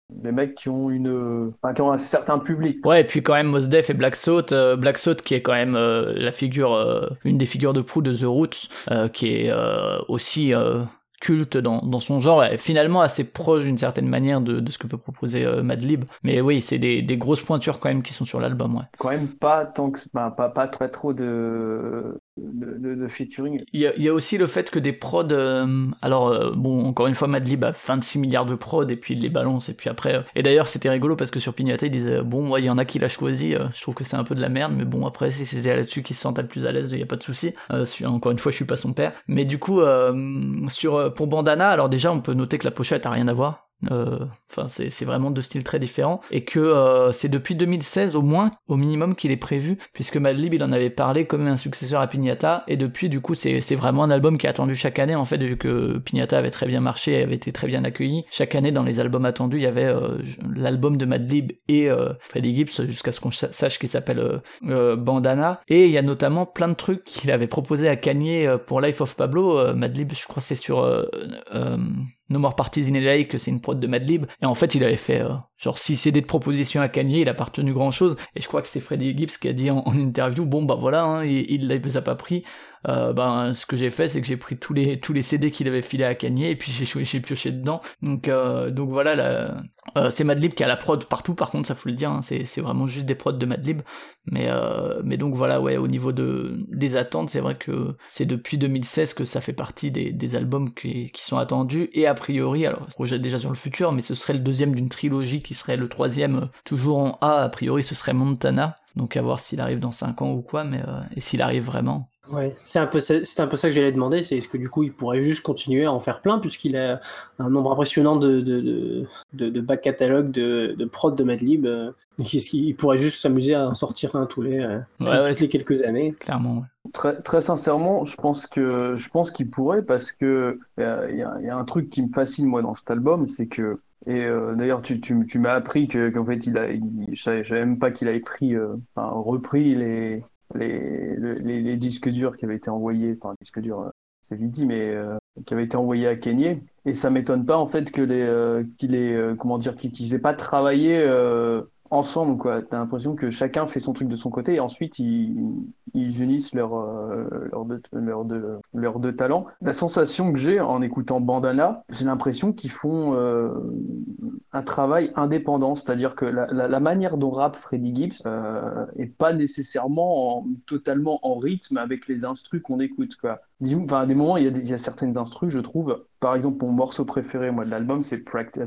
des mecs qui ont, une, enfin, qui ont un certain public. Ouais, et puis quand même Mos Def et Black Thought, euh, Black Thought qui est quand même euh, la figure, euh, une des figures de proue de The Roots, euh, qui est euh, aussi... Euh... culte dans, dans son genre, finalement assez proche d'une certaine manière de, de ce que peut proposer euh, Madlib, mais oui, c'est des, des grosses pointures quand même qui sont sur l'album, ouais. Quand même pas tant que... Ben, pas, pas très trop de... De, de, de featuring. Il y, a, il y a aussi le fait que des prods, euh, alors euh, bon, encore une fois, Madlib a vingt-six milliards de prods et puis il les balance, et puis après, euh, et d'ailleurs c'était rigolo parce que sur Piñata il disait, bon ouais, il y en a qui l'a choisi, euh, je trouve que c'est un peu de la merde, mais bon, après si c'était là-dessus qu'il se sentait le plus à l'aise, il y a pas de souci, euh, encore une fois je suis pas son père, mais du coup euh, sur, euh, pour Bandana, alors déjà on peut noter que la pochette a rien à voir. Enfin, euh, c'est, c'est vraiment deux styles très différents, et que euh, c'est depuis deux mille seize au moins, au minimum, qu'il est prévu, puisque Madlib il en avait parlé comme un successeur à Piñata, et depuis du coup c'est, c'est vraiment un album qui est attendu chaque année, en fait, vu que Piñata avait très bien marché et avait été très bien accueilli. Chaque année dans les albums attendus il y avait euh, l'album de Madlib et euh, Freddie Gibbs, jusqu'à ce qu'on sache qu'il s'appelle euh, euh, Bandana, et il y a notamment plein de trucs qu'il avait proposé à Kanye pour Life of Pablo. euh, Madlib, je crois que c'est sur euh, euh, No More Parties in L A, que c'est une prod de Madlib, et en fait il avait fait euh, genre six CD de propositions à Kanye, il a pas retenu grand chose, et je crois que c'est Freddie Gibbs qui a dit en, en interview, bon bah voilà, hein, il les a pas pris, euh, ben ce que j'ai fait c'est que j'ai pris tous les tous les C D qu'il avait filé à Kanye, et puis j'ai j'ai pioché dedans, donc euh, donc voilà, la, Euh, c'est Madlib qui a la prod partout, par contre, ça faut le dire, hein, c'est, c'est vraiment juste des prods de Madlib, mais, euh, mais donc voilà, ouais, au niveau de, des attentes, c'est vrai que c'est depuis deux mille seize que ça fait partie des, des albums qui, qui sont attendus, et a priori, alors, on projette déjà sur le futur, mais ce serait le deuxième d'une trilogie qui serait le troisième, euh, toujours en A, a priori, ce serait Montana, donc à voir s'il arrive dans cinq ans ou quoi, mais euh, et s'il arrive vraiment. Ouais, c'est un peu ça, c'est un peu ça que j'allais demander, c'est est-ce que du coup il pourrait juste continuer à en faire plein puisqu'il a un nombre impressionnant de de de, de, de back catalogue de de prod de Madlib, euh, qu'est-ce qu'il pourrait juste s'amuser à en sortir un tous les, euh, ouais, ouais, toutes les quelques années. Clairement. Ouais. Très, très sincèrement, je pense que je pense qu'il pourrait parce que il euh, y, y a un truc qui me fascine moi dans cet album, c'est que et euh, d'ailleurs tu tu tu m'as appris que qu'en fait il a il, je savais même pas qu'il avait pris euh, enfin repris les Les, les, les disques durs qui avaient été envoyés, enfin disques durs, euh, c'est vite dit, mais euh, qui avaient été envoyés à Kanye. Et ça m'étonne pas en fait que les, euh, qu'il est, euh, comment dire, qu'ils aient pas travaillé euh, ensemble quoi. T'as l'impression que chacun fait son truc de son côté et ensuite ils, ils unissent leurs euh, leurs deux leurs deux leurs deux talents. La sensation que j'ai en écoutant Bandana, j'ai l'impression qu'ils font euh, un travail indépendant, c'est-à-dire que la, la, la manière dont rappe Freddie Gibbs euh, est pas nécessairement en, totalement en rythme avec les instrus qu'on écoute, quoi. Enfin, à des moments, il y a, des, il y a certaines instrus, je trouve. Par exemple, mon morceau préféré, moi, de l'album, c'est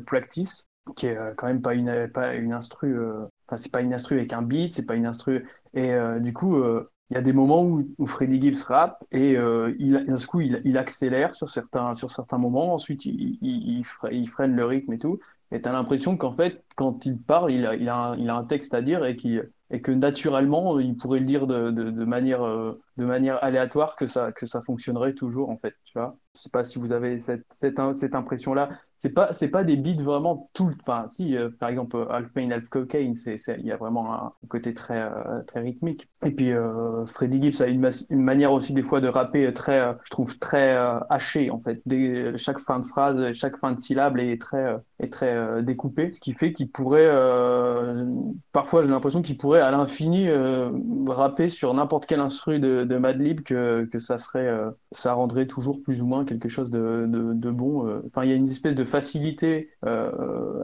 Practice, qui est euh, quand même pas une, pas une instru. Euh... Enfin, c'est pas une instru avec un beat, c'est pas une instru. Et euh, du coup. Euh... Il y a des moments où, où Freddie Gibbs rappe et euh, il, d'un coup il, il accélère sur certains, sur certains moments, ensuite il, il, il freine le rythme et tout. Et t'as l'impression qu'en fait, quand il parle, il a, il a, un, il a un texte à dire et, qu'il, et que naturellement, il pourrait le dire de, de, de, manière, euh, de manière aléatoire que ça, que ça fonctionnerait toujours en fait. Tu vois, je sais pas si vous avez cette, cette, cette impression-là. C'est pas, c'est pas des beats vraiment tout. Enfin, si, euh, par exemple, Half Pain, Half Cocaine, c'est, c'est, il y a vraiment un côté très, euh, très rythmique. Et puis, euh, Freddie Gibbs a une, mas- une manière aussi des fois de rapper très, euh, je trouve, très euh, hachée en fait. Des, chaque fin de phrase, chaque fin de syllabe est très, euh, est très euh, découpée, ce qui fait qu'il pourrait, euh, parfois, j'ai l'impression qu'il pourrait à l'infini euh, rapper sur n'importe quel instru de, de Madlib que, que ça serait, euh, ça rendrait toujours plus ou moins quelque chose de, de, de bon. Euh. Enfin, il y a une espèce de facilité euh,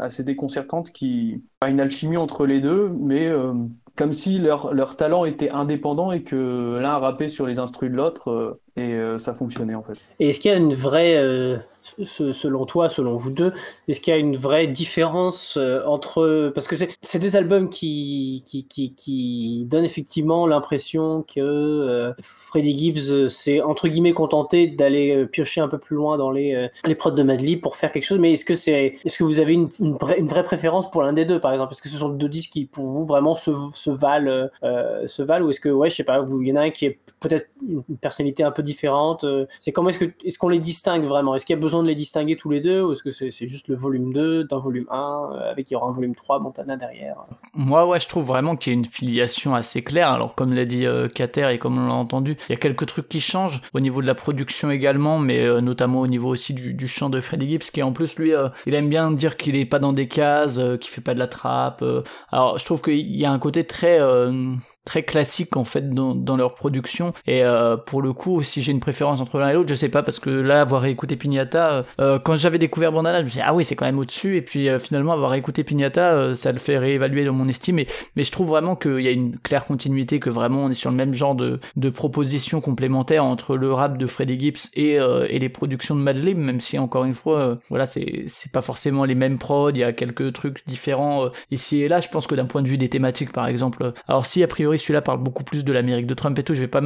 assez déconcertante qui a une alchimie entre les deux, mais euh, comme si leur, leur talent était indépendant et que l'un rappait sur les instrus de l'autre euh, et euh, ça fonctionnait en fait. Et est-ce qu'il y a une vraie, euh, ce, selon toi, selon vous deux, est-ce qu'il y a une vraie différence euh, entre, parce que c'est, c'est des albums qui, qui, qui, qui donnent effectivement l'impression que euh, Freddie Gibbs s'est entre guillemets contenté d'aller piocher un peu plus loin dans les, euh, les prods de Madlib pour faire quelque chose, mais est-ce que, c'est, est-ce que vous avez une, une, vraie, une vraie préférence pour l'un des deux par exemple, est-ce que ce sont deux disques qui pour vous vraiment se, se, valent, euh, se valent ou est-ce que, ouais je sais pas, il y en a un qui est peut-être une personnalité un peu différentes, c'est comment est-ce, que, est-ce qu'on les distingue vraiment, est-ce qu'il y a besoin de les distinguer tous les deux ou est-ce que c'est, c'est juste le volume deux d'un volume un avec il y aura un volume trois Montana derrière. Moi ouais je trouve vraiment qu'il y a une filiation assez claire, alors comme l'a dit euh, Kater et comme on l'a entendu, il y a quelques trucs qui changent au niveau de la production également mais euh, notamment au niveau aussi du, du chant de Freddie Gibbs qui en plus lui euh, il aime bien dire qu'il est pas dans des cases, euh, qu'il fait pas de la trappe, euh. alors je trouve qu'il y a un côté très... Euh, très classique en fait dans, dans leur production et euh, pour le coup si j'ai une préférence entre l'un et l'autre je sais pas parce que là avoir écouté Piñata euh, quand j'avais découvert Bandana je me disais ah oui c'est quand même au-dessus et puis euh, finalement avoir écouté Piñata euh, ça le fait réévaluer dans mon estime et, mais je trouve vraiment qu'il y a une claire continuité que vraiment on est sur le même genre de, de propositions complémentaires entre le rap de Freddie Gibbs et, euh, et les productions de Madlib même si encore une fois euh, voilà c'est, c'est pas forcément les mêmes prods, il y a quelques trucs différents euh, ici et là je pense que d'un point de vue des thématiques par exemple euh, alors si a priori celui-là parle beaucoup plus de l'Amérique de Trump et tout, je vais pas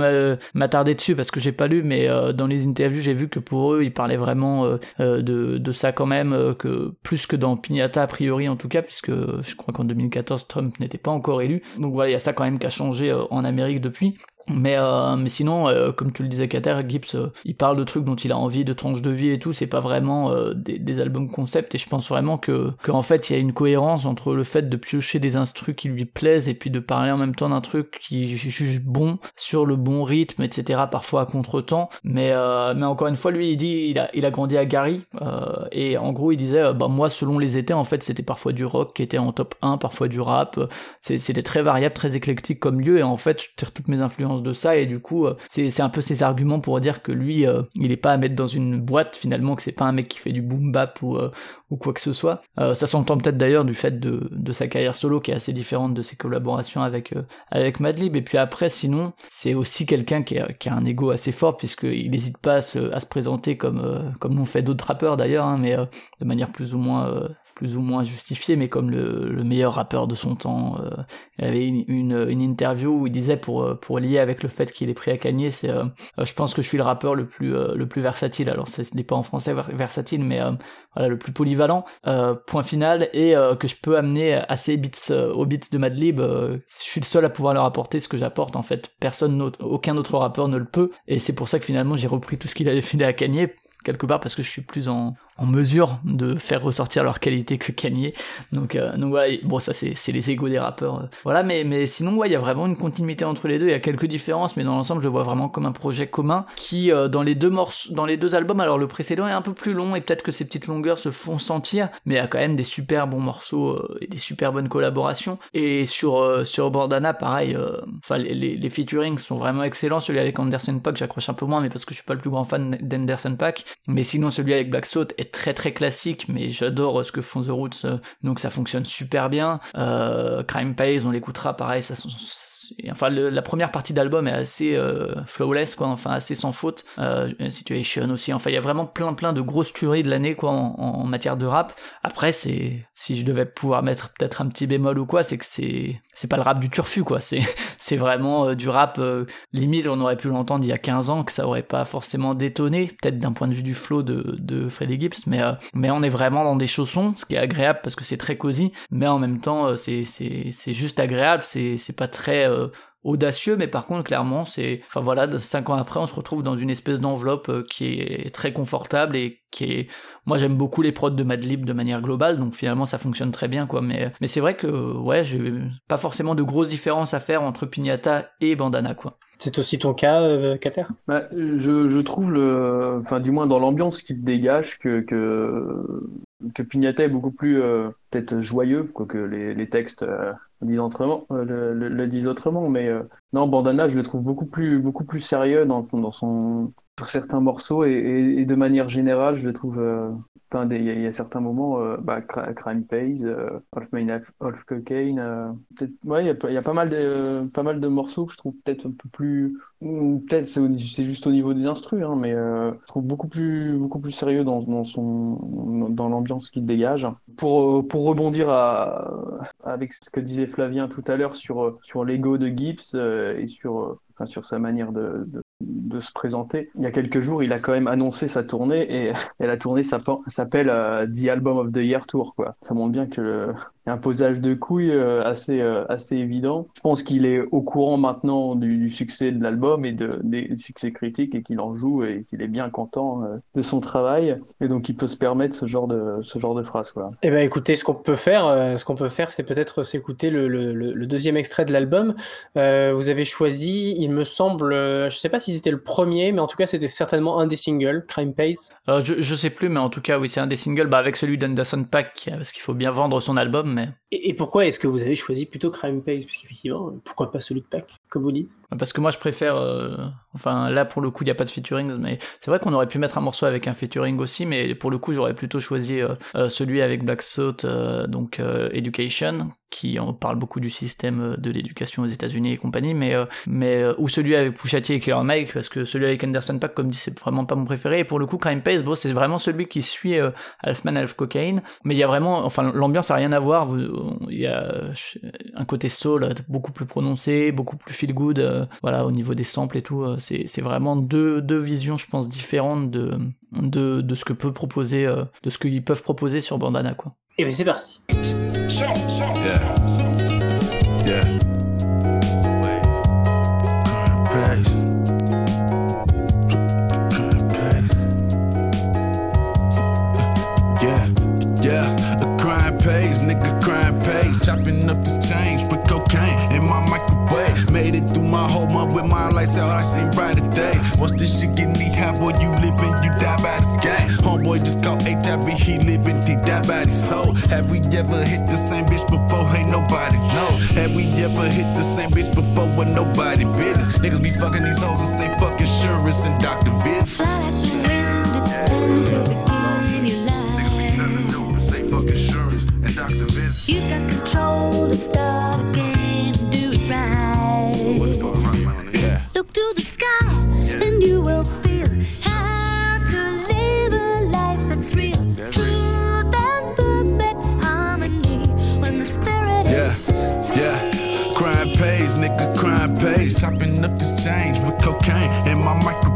m'attarder dessus parce que j'ai pas lu mais euh, dans les interviews j'ai vu que pour eux ils parlaient vraiment euh, de, de ça quand même euh, que plus que dans Piñata a priori en tout cas puisque je crois qu'en deux mille quatorze Trump n'était pas encore élu donc voilà il y a ça quand même qui a changé euh, en Amérique depuis. Mais, euh, mais sinon, euh, comme tu le disais, Kater, Gibbs, euh, il parle de trucs dont il a envie, de tranches de vie et tout, c'est pas vraiment euh, des, des albums concept, et je pense vraiment que, que en fait, il y a une cohérence entre le fait de piocher des instrus qui lui plaisent, et puis de parler en même temps d'un truc qu'il juge bon, sur le bon rythme, et cetera, parfois à contre-temps, mais, euh, mais encore une fois, lui, il dit, il a, il a grandi à Gary, euh, et en gros, il disait, euh, bah moi, selon les étés, en fait, c'était parfois du rock qui était en top un, parfois du rap, c'est, c'était très variable, très éclectique comme lieu, et en fait, je tire toutes mes influences conscience de ça, et du coup c'est, c'est un peu ses arguments pour dire que lui euh, il est pas à mettre dans une boîte finalement, que c'est pas un mec qui fait du boom bap ou, euh, ou quoi que ce soit. Euh, ça s'entend peut-être d'ailleurs du fait de, de sa carrière solo qui est assez différente de ses collaborations avec, euh, avec Madlib. Et puis après sinon c'est aussi quelqu'un qui a, qui a un ego assez fort, puisqu'il n'hésite pas à se, à se présenter comme, euh, comme l'ont fait d'autres rappeurs d'ailleurs, hein, mais euh, de manière plus ou moins euh, plus ou moins justifiée, mais comme le, le meilleur rappeur de son temps. Euh, il avait une, une, une interview où il disait, pour, pour lier avec le fait qu'il est pris à Kanye, c'est euh, euh, je pense que je suis le rappeur le plus, euh, le plus versatile, alors ce n'est pas en français versatile, mais euh, voilà, le plus polyvalent, euh, point final, et euh, que je peux amener assez beats, euh, aux beats de Madlib, euh, je suis le seul à pouvoir leur apporter ce que j'apporte en fait, personne, autre, aucun autre rappeur ne le peut, et c'est pour ça que finalement j'ai repris tout ce qu'il avait filé à Kanye, quelque part parce que je suis plus en, en mesure de faire ressortir leur qualité que Kanye. Donc, euh, donc voilà, bon ça c'est, c'est les égos des rappeurs. Euh. Voilà, mais, mais sinon ouais, il y a vraiment une continuité entre les deux, il y a quelques différences, mais dans l'ensemble je le vois vraiment comme un projet commun qui euh, dans les deux morceaux, dans les deux albums, alors le précédent est un peu plus long et peut-être que ces petites longueurs se font sentir, mais il y a quand même des super bons morceaux euh, et des super bonnes collaborations. Et sur, euh, sur Bandana, pareil, euh, enfin les, les, les featurings sont vraiment excellents, celui avec Anderson Paak j'accroche un peu moins, mais parce que je suis pas le plus grand fan d'Anderson Paak. Mais sinon celui avec Black Thought est très très classique, mais j'adore ce que font The Roots, euh, donc ça fonctionne super bien. euh, Crime Pays on l'écoutera pareil, ça, ça, ça, enfin le, la première partie d'album est assez euh, flawless quoi, enfin assez sans faute. euh, Situation aussi, enfin il y a vraiment plein plein de grosses tueries de l'année quoi en, en matière de rap. Après c'est, si je devais pouvoir mettre peut-être un petit bémol ou quoi, c'est que c'est, c'est pas le rap du turfu quoi, c'est, c'est vraiment euh, du rap euh, limite on aurait pu l'entendre il y a quinze ans, que ça aurait pas forcément détonné, peut-être d'un point de vue du flow de, de Freddie Gibbs, mais, euh, mais on est vraiment dans des chaussons, ce qui est agréable parce que c'est très cosy, mais en même temps euh, c'est, c'est, c'est juste agréable, c'est, c'est pas très euh, audacieux, mais par contre clairement c'est, enfin voilà, cinq ans après on se retrouve dans une espèce d'enveloppe euh, qui est très confortable et qui est, moi j'aime beaucoup les prods de Madlib de manière globale, donc finalement ça fonctionne très bien quoi, mais, mais c'est vrai que ouais, j'ai pas forcément de grosses différences à faire entre Piñata et Bandana quoi. C'est aussi ton cas, euh, Kater ? Bah, je, je trouve, le, enfin, du moins dans l'ambiance qui te dégage, que, que, que Piñata est beaucoup plus euh, peut-être joyeux, quoique les, les textes euh, disent autrement, euh, le, le, le disent autrement. Mais euh, non, Bandana, je le trouve beaucoup plus, beaucoup plus sérieux dans son, dans son, sur certains morceaux, et, et, et de manière générale, je le trouve... Euh, il y, y a certains moments, euh, bah, Crime Pays, euh, Half Mine, Half Cocaine, euh, peut-être, ouais, il y, y a pas mal de, euh, pas mal de morceaux que je trouve peut-être un peu plus, ou peut-être c'est, c'est juste au niveau des instrus, hein, mais euh, je trouve beaucoup plus, beaucoup plus sérieux dans, dans son, dans l'ambiance qu'il dégage. Pour, pour rebondir à, avec ce que disait Flavien tout à l'heure sur, sur l'ego de Gibbs euh, et sur, enfin, sur sa manière de, de de se présenter. Il y a quelques jours, il a quand même annoncé sa tournée, et, et la tournée s'appelle euh, The Album of the Year Tour, quoi. Ça montre bien que le... il y a un posage de couilles euh, assez, euh, assez évident. Je pense qu'il est au courant maintenant du, du succès de l'album et de, des, du succès critique, et qu'il en joue et qu'il est bien content euh, de son travail, et donc il peut se permettre ce genre de, ce genre de phrase, quoi. Eh ben, écoutez, ce qu'on peut faire, euh, ce qu'on peut faire, c'est peut-être s'écouter le, le, le deuxième extrait de l'album. Euh, vous avez choisi, il me semble, euh, je sais pas si c'était le premier, mais en tout cas c'était certainement un des singles, Crime Pays. Euh, je, je sais plus, mais en tout cas oui, c'est un des singles, bah, avec celui d'Anderson Paak, parce qu'il faut bien vendre son album. Mais... Et, et pourquoi est-ce que vous avez choisi plutôt Crime Pays ? Parce qu'effectivement, pourquoi pas celui de Paak, comme vous dites ? Parce que moi je préfère, euh... enfin là pour le coup il n'y a pas de featuring, mais c'est vrai qu'on aurait pu mettre un morceau avec un featuring aussi, mais pour le coup j'aurais plutôt choisi euh, celui avec Black Thought, euh, donc euh, Education, qui en parle beaucoup du système de l'éducation aux États-Unis et compagnie, mais, euh, mais euh, ou celui avec Pouchati et Killer Mike, parce que celui avec Anderson Paak, comme dit, c'est vraiment pas mon préféré, et pour le coup Crime Pays, bon, c'est vraiment celui qui suit euh, Half Man Half Cocaine, mais il y a vraiment, enfin l'ambiance a rien à voir, il y a un côté soul beaucoup plus prononcé, beaucoup plus feel good, euh, voilà, au niveau des samples et tout, euh, c'est, c'est vraiment deux, deux visions je pense différentes de, de, de ce que peut proposer, euh, de ce qu'ils peuvent proposer sur Bandana quoi. Et bien c'est parti. Yeah. Yeah. Chopping up the change with cocaine in my microwave. Made it through my whole month with my lights out. I seen brighter days. Once this shit get knee high, boy, you live and you die by this game. Homeboy just caught they die, but he live and he die by his soul. Have we ever hit the same bitch before? Ain't nobody know. Have we ever hit the same bitch before with nobody business? Niggas be fucking these hoes and say fuck insurance and doctor visits. You got control to stop and do it right. Yeah. Look to the sky, yeah, and you will feel how to live a life that's real. That's Truth real. And perfect harmony when the spirit, yeah, is free. Yeah, crime pays, nigga, crime pays. Chopping up this change with cocaine in my microwave.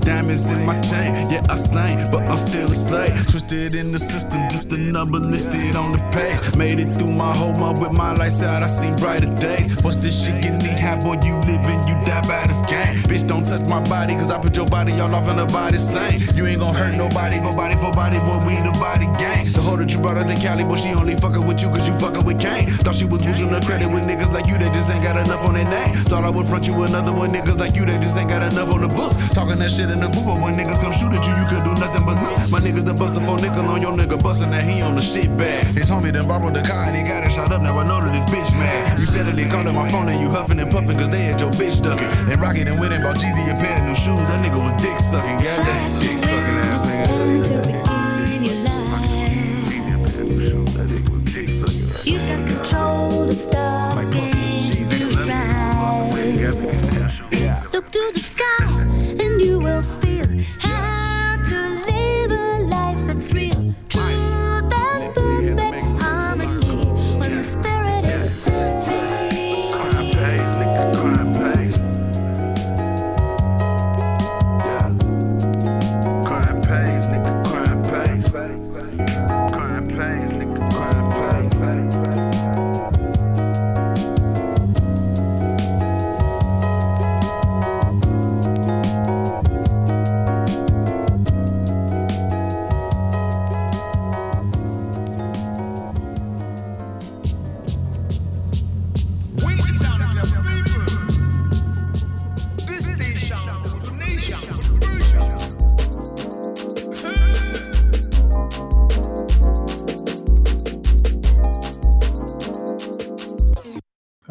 Diamonds in my chain, yeah, I slain, but I'm still a slave. Twisted in the system, just a number listed on the page. Made it through my whole month with my lights out, I seen brighter days. What's this shit getting eat? How, boy, you living, you die by this game. Bitch, don't touch my body, cause I put your body all off in the body stain. You ain't gon' hurt nobody, go body for body, boy, we the body gang. The hoe that you brought up to Cali, boy, she only fuckin' with you cause you fuckin' with Kane. Thought she was losing her credit with niggas like you that just ain't got enough on their name. Thought I would front you another one, niggas like you that just ain't got enough on the books. Talking that shit in the booth, but when niggas come shoot at you, you could do nothing but look. My niggas done bustin' for nickel on your nigga bustin' that he on the shit bag. His homie done borrowed the car and he got it shot up, now I know that this bitch mad. You steadily callin' my phone and you huffin' and puffin' cause they had your bitch duckin'. And Rocket and Witten bought Jeezy a pair of new shoes, that nigga was dick suckin', goddamn dick suckin' ass nigga. That nigga was dick suckin'. You got control to stop and do it right. Look to the sky and you will feel how to live a life that's real. Truth and perfect harmony when the spirit is free. Crime pays, nigga, crime pays. Yeah. Crime pays, nigga, crime pays. Crime pays, nigga, crime pays.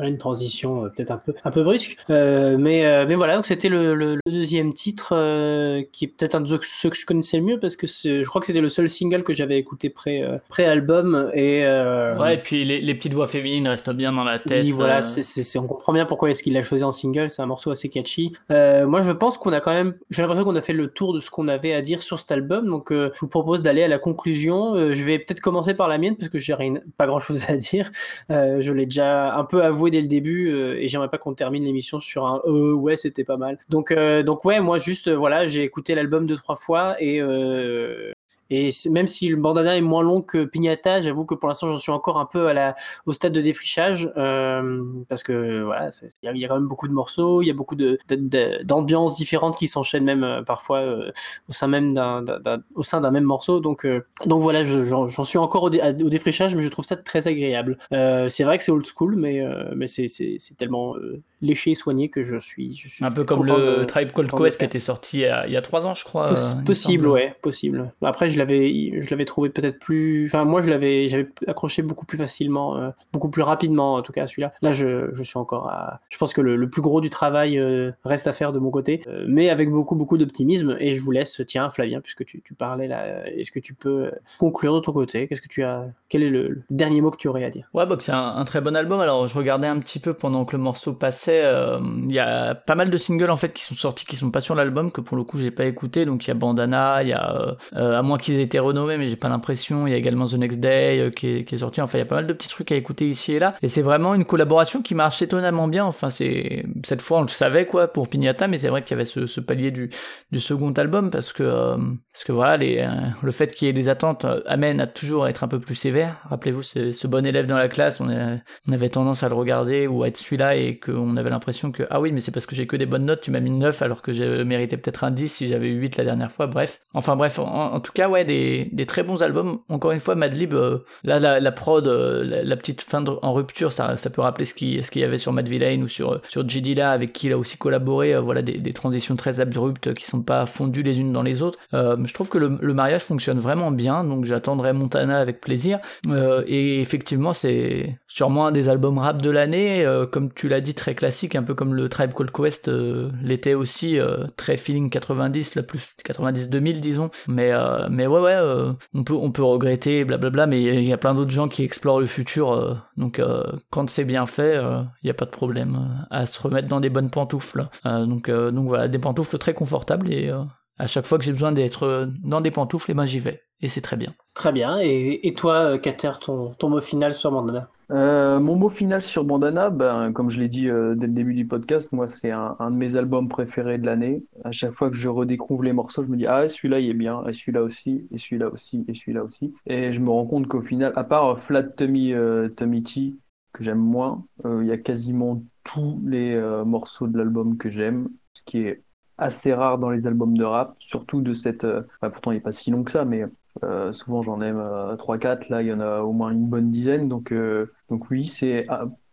Une transition euh, peut-être un peu un peu brusque, euh, mais euh, mais voilà, donc c'était le, le, le deuxième titre euh, qui est peut-être un de ceux que je connaissais le mieux parce que je crois que c'était le seul single que j'avais écouté pré euh, pré album et euh, ouais, et puis les, les petites voix féminines restent bien dans la tête. Oui, voilà, euh... c'est, c'est, c'est, on comprend bien pourquoi est-ce qu'il l'a choisi en single, c'est un morceau assez catchy. Euh, moi je pense qu'on a quand même, j'ai l'impression qu'on a fait le tour de ce qu'on avait à dire sur cet album, donc euh, je vous propose d'aller à la conclusion. Euh, je vais peut-être commencer par la mienne parce que j'ai rien, pas grand chose à dire. Euh, je l'ai déjà un peu avoué dès le début euh, et j'aimerais pas qu'on termine l'émission sur un euh, ouais c'était pas mal, donc euh, donc ouais, moi juste euh, voilà, j'ai écouté l'album deux trois fois et euh, et même si le Bandana est moins long que Piñata, j'avoue que pour l'instant j'en suis encore un peu à la au stade de défrichage euh, parce que voilà, il y, y a quand même beaucoup de morceaux, il y a beaucoup de, de, de d'ambiances différentes qui s'enchaînent même euh, parfois euh, au sein même d'un, d'un, d'un au sein d'un même morceau, donc euh, donc voilà, je, j'en, j'en suis encore au, dé, au défrichage, mais je trouve ça très agréable. Euh, c'est vrai que c'est old school, mais euh, mais c'est c'est, c'est tellement euh, léché et soigné que je suis, je suis un peu comme le de, Tribe Called Quest qui était sorti il y a, il y a trois ans je crois. P- possible ouais possible après je l'avais je l'avais trouvé peut-être plus, enfin moi je l'avais j'avais accroché beaucoup plus facilement euh, beaucoup plus rapidement en tout cas celui-là. Là je je suis encore à, je pense que le, le plus gros du travail euh, reste à faire de mon côté, euh, mais avec beaucoup beaucoup d'optimisme. Et je vous laisse, tiens Flavien, puisque tu tu parlais là, est-ce que tu peux conclure de ton côté, qu'est-ce que tu as, quel est le, le dernier mot que tu aurais à dire? Ouais, bah c'est un, un très bon album. Alors je regardais un petit peu pendant que le morceau passait. Il euh, y a pas mal de singles en fait qui sont sortis qui sont pas sur l'album, que pour le coup j'ai pas écouté, donc il y a Bandana, il y a euh, à moins qu'ils aient été renommés mais j'ai pas l'impression, il y a également The Next Day euh, qui, est, qui est sorti, enfin il y a pas mal de petits trucs à écouter ici et là, et c'est vraiment une collaboration qui marche étonnamment bien, enfin c'est, cette fois on le savait quoi pour Piñata, mais c'est vrai qu'il y avait ce, ce palier du, du second album parce que, euh, parce que voilà les, euh, le fait qu'il y ait des attentes euh, amène à toujours être un peu plus sévère. Rappelez-vous ce bon élève dans la classe, on, a, on avait tendance à le regarder ou à être celui-là et qu'on avait l'impression que, ah oui, mais c'est parce que j'ai que des bonnes notes, tu m'as mis neuf alors que j'ai mérité peut-être un dix si j'avais eu huit la dernière fois, bref. Enfin bref, en, en tout cas, ouais, des, des très bons albums. Encore une fois, Madlib, euh, là, la, la prod, euh, la, la petite fin de, en rupture, ça, ça peut rappeler ce, qui, ce qu'il y avait sur Madvillain ou sur, sur Jidila, avec qui il a aussi collaboré, euh, voilà, des, des transitions très abruptes qui sont pas fondues les unes dans les autres. Euh, je trouve que le, le mariage fonctionne vraiment bien, donc j'attendrai Montana avec plaisir. Euh, et effectivement, c'est sûrement un des albums rap de l'année, euh, comme tu l'as dit, très classique, un peu comme le Tribe Called Quest euh, l'était aussi, euh, très feeling quatre-vingt-dix, la plus quatre-vingt-dix deux mille disons, mais, euh, mais ouais ouais, euh, on, peut, on peut regretter, blablabla, mais il y, y a plein d'autres gens qui explorent le futur, euh, donc euh, quand c'est bien fait, il euh, n'y a pas de problème euh, à se remettre dans des bonnes pantoufles, euh, donc, euh, donc voilà, des pantoufles très confortables, et euh, à chaque fois que j'ai besoin d'être dans des pantoufles, et ben j'y vais, et c'est très bien. Très bien, et, et toi Kater, ton, ton mot final sur Bandana? Euh, mon mot final sur Bandana, ben, comme je l'ai dit euh, dès le début du podcast, moi c'est un, un de mes albums préférés de l'année. À chaque fois que je redécouvre les morceaux, je me dis ah celui-là il est bien, et celui-là aussi, et celui-là aussi, et celui-là aussi. Et je me rends compte qu'au final, à part Flat Tummy euh, Tummy T que j'aime moins, euh, il y a quasiment tous les euh, morceaux de l'album que j'aime, ce qui est assez rare dans les albums de rap, surtout de cette. Euh, bah, pourtant il n'est pas si long que ça, mais euh, souvent j'en aime euh, trois quatre. Là il y en a au moins une bonne dizaine, donc. Euh, Donc oui, c'est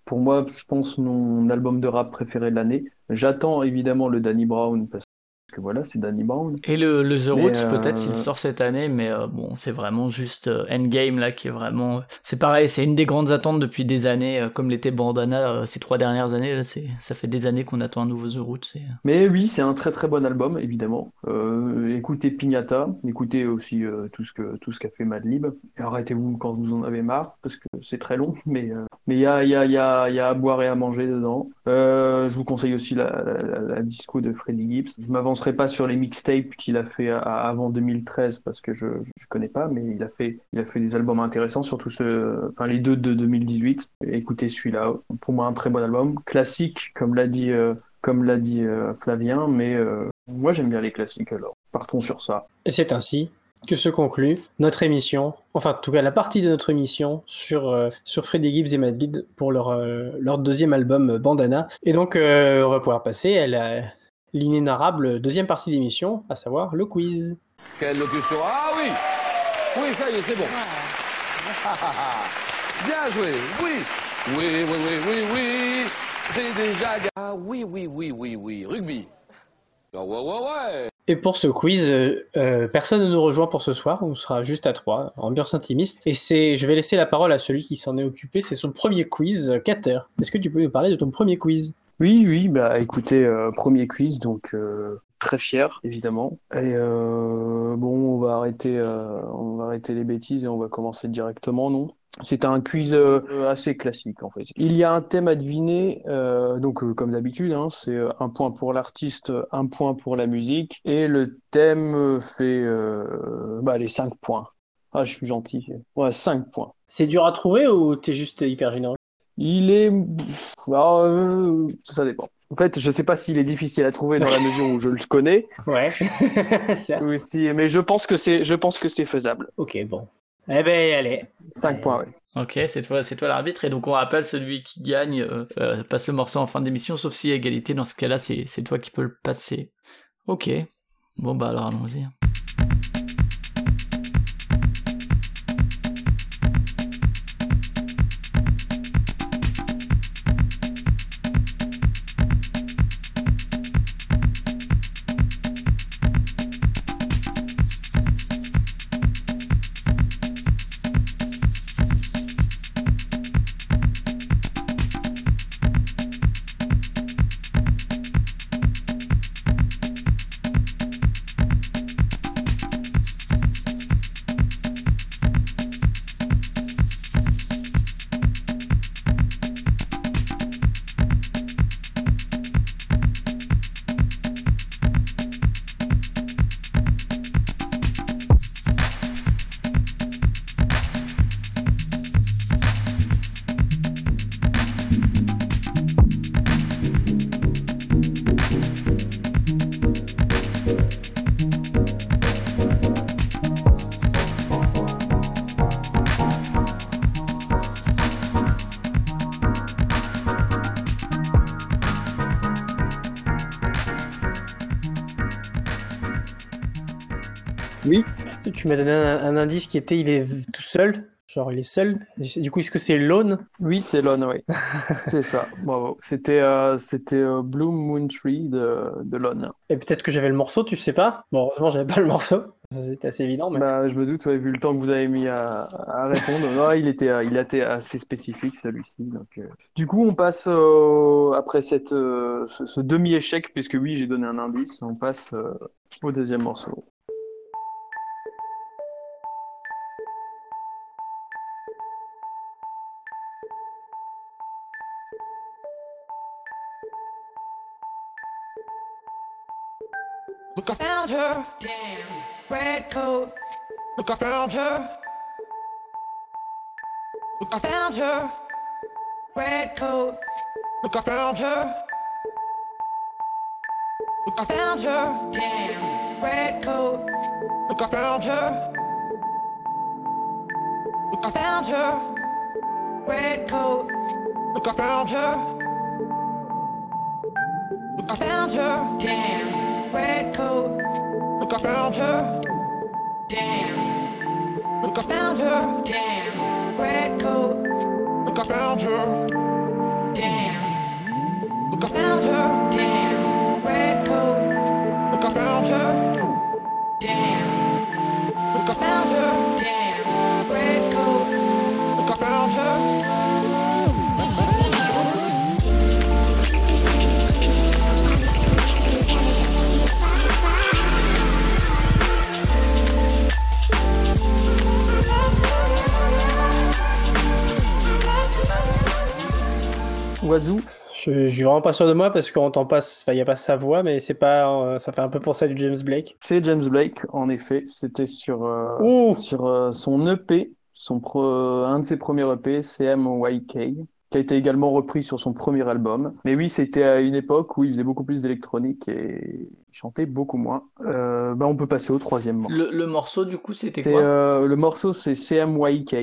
pour moi, je pense, mon album de rap préféré de l'année. J'attends évidemment le Danny Brown, parce que voilà, c'est Danny Brown. Et le, le The Roots, euh... peut-être, s'il sort cette année, mais euh, bon, c'est vraiment juste euh, Endgame, là, qui est vraiment... C'est pareil, c'est une des grandes attentes depuis des années, euh, comme l'était Bandana, euh, ces trois dernières années, là, c'est... ça fait des années qu'on attend un nouveau The Roots. Et... Mais oui, c'est un très très bon album, évidemment. Euh, écoutez Piñata, écoutez aussi euh, tout ce que, tout ce qu'a fait Madlib. Arrêtez-vous quand vous en avez marre, parce que c'est très long, mais... Euh... Mais il y a, y, a, y, a, y a à boire et à manger dedans. Euh, je vous conseille aussi la, la, la, la disco de Freddie Gibbs. Je ne m'avancerai pas sur les mixtapes qu'il a fait à, à, avant deux mille treize parce que je ne connais pas, mais il a, fait, il a fait des albums intéressants, surtout ce, enfin, les deux de deux mille dix-huit. Écoutez celui-là, pour moi un très bon album. Classique, comme l'a dit, euh, comme l'a dit euh, Flavien, mais euh, moi j'aime bien les classiques, alors partons sur ça. Et c'est ainsi que se conclut notre émission, enfin en tout cas la partie de notre émission sur, euh, sur Freddie Gibbs et Madlib pour leur, euh, leur deuxième album euh, Bandana. Et donc euh, on va pouvoir passer à la, l'inénarrable deuxième partie d'émission, à savoir le quiz. Quelle locution. Ah oui Oui, ça y est, c'est bon. Bien joué. Oui Oui, oui, oui, oui, oui. C'est déjà... Ah oui, oui, oui, oui, oui. Rugby. Ouais, ouais, ouais. Et pour ce quiz, euh, personne ne nous rejoint pour ce soir, on sera juste à trois, ambiance intimiste. Et c'est, je vais laisser la parole à celui qui s'en est occupé, c'est son premier quiz, Kater. Est-ce que tu peux nous parler de ton premier quiz ? Oui, oui, bah écoutez, euh, premier quiz, donc euh, très fier, évidemment. Et euh, bon, on va arrêter, euh, on va arrêter les bêtises et on va commencer directement, non ? C'est un quiz euh, assez classique en fait. Il y a un thème à deviner, euh, donc euh, comme d'habitude, hein, c'est euh, un point pour l'artiste, un point pour la musique, et le thème fait euh, bah, les cinq points. Ah, je suis gentil. Ouais, cinq points. C'est dur à trouver ou t'es juste hyper généreux ? Il est... Alors, euh, ça dépend. En fait, je sais pas s'il est difficile à trouver dans la mesure où je le connais. Ouais. Oui, si, mais je pense que c'est, je pense que c'est faisable. Ok, bon. Eh ben, allez. cinq points, oui. Ok, c'est toi, c'est toi l'arbitre. Et donc, on rappelle, celui qui gagne euh, passe le morceau en fin d'émission, sauf si il y a égalité. Dans ce cas-là, c'est, c'est toi qui peux le passer. Ok. Bon, bah alors, allons-y. Oui. Tu m'as donné un, un indice qui était il est tout seul, genre il est seul. Du coup, est-ce que c'est Lone? Oui, c'est Lone, oui. C'est ça, bravo. C'était, euh, c'était euh, Blue Moon Tree de, de Lone. Et peut-être que j'avais le morceau, tu sais pas? Bon, heureusement, j'avais pas le morceau. C'était assez évident. Mais... Bah, je me doute, ouais, vu le temps que vous avez mis à, à répondre. Non, il, était, il était assez spécifique, celui-ci. Donc, euh... Du coup, on passe, euh, après cette, euh, ce, ce demi-échec, puisque oui, j'ai donné un indice, on passe euh, au deuxième morceau. Look, I found her. Damn. Red coat. Look, I found her. Look, I found her. Red coat. Look, I found her. Look, I found her. Damn. Red coat. Look, I found her. Look, I found her. Red coat. Look, I found her. Look, I found her. Damn. Red coat. Look, I found her. Damn. Look, I found her. Damn. Red coat. Look, I found her. Damn. Look, I found her. Damn. Red coat. Look, I found her. Damn. Look, I found her. Damn. Red coat. Look, I found her. Oiseau. Je, je suis vraiment pas sûr de moi parce qu'on entend pas, il n'y a pas sa voix, mais c'est pas, euh, ça fait un peu penser à du James Blake. C'est James Blake, en effet. C'était sur, euh, sur euh, son E P, son pro, un de ses premiers E P, C M Y K, qui a été également repris sur son premier album. Mais oui, c'était à une époque où il faisait beaucoup plus d'électronique et il chantait beaucoup moins. Euh, bah on peut passer au troisième morceau. Le, le morceau, du coup, c'était c'est, quoi euh, le morceau, c'est C M Y K.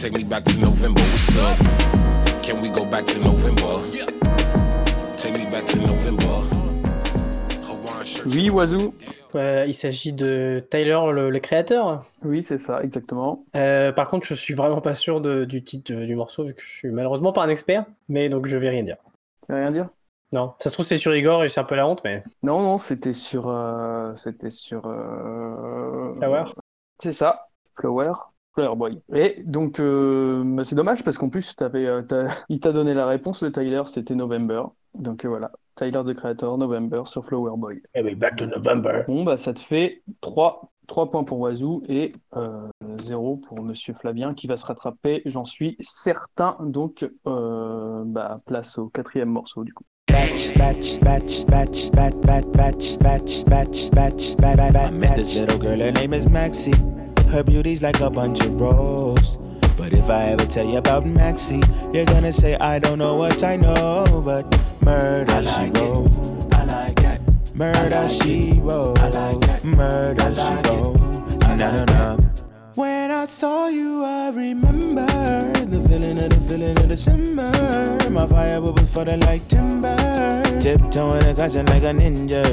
Take me back to November, what's up? Can we go back to November? Take me back to November. Oui, Oiseau. Euh, il s'agit de Tyler, le, le créateur. Oui, c'est ça, exactement. Euh, par contre, je suis vraiment pas sûr de, du titre du morceau, vu que je suis malheureusement pas un expert, mais donc je vais rien dire. Tu vas rien dire? Non, ça se trouve c'est sur Igor et c'est un peu la honte, mais... Non, non, c'était sur... Euh, c'était sur... Euh... Flower. C'est ça, Flower. Flower Boy. Et donc, euh, c'est dommage parce qu'en plus, t'avais, euh, il t'a donné la réponse, le Tyler, c'était November. Donc euh, voilà, Tyler, The Creator, November sur Flower Boy. Et oui, back to November. Bon, bah ça te fait trois, trois points pour Wazoo et euh, zéro pour Monsieur Flavien qui va se rattraper, j'en suis certain. Donc, euh, bah, place au quatrième morceau du coup. Batch, batch, batch, batch, batch, batch, batch, batch, batch, batch, batch, batch. I met this little girl, her name is Maxie. Her beauty's like a bunch of roses. But if I ever tell you about Maxie, you're gonna say I don't know what I know. But murder I like she wrote, I like that. Murder I like she it. Wrote, I like that. Murder I like she it. Wrote. I like no, no, no. When I saw you, I remember the feeling of the feeling of December. My firewood was falling like timber. Tiptoeing and cussing like a ninja.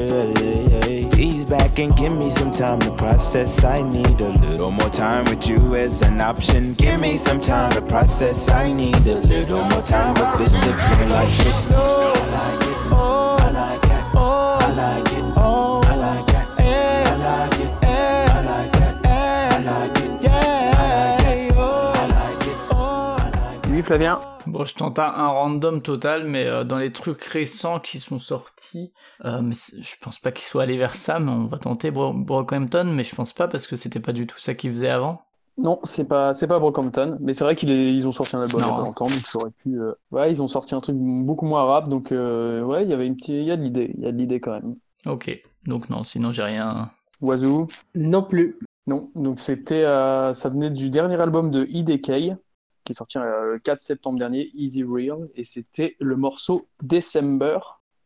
Ease back and give me some time to process. I need a little more time with you as an option. Give me some time to process. I need a little more time with it's a like this. Oh, I like it. Oh, I like it. Oh, I like it. Oh, I like it. I like it. I like it. I like it. Yeah. Oh, I like it. Oh, I like it. Oui, Flavien. Bon, je tente un random total, mais euh, dans les trucs récents qui sont sortis, euh, mais je pense pas qu'ils soient allés vers ça, mais on va tenter Bro- Brockhampton, mais je pense pas parce que c'était pas du tout ça qu'ils faisaient avant. Non, c'est pas c'est pas Brockhampton, mais c'est vrai qu'ils ils ont sorti un album il y a pas longtemps, donc ça aurait pu. Euh... Ouais, ils ont sorti un truc beaucoup moins rap, donc euh, ouais, il y avait une petite, il y a de l'idée, il y a de l'idée quand même. Ok, donc non, sinon j'ai rien. Oiseau. Non plus. Non, donc c'était euh, ça venait du dernier album de I D K, qui est sorti euh, le quatre septembre dernier, Easy Real, et c'était le morceau December.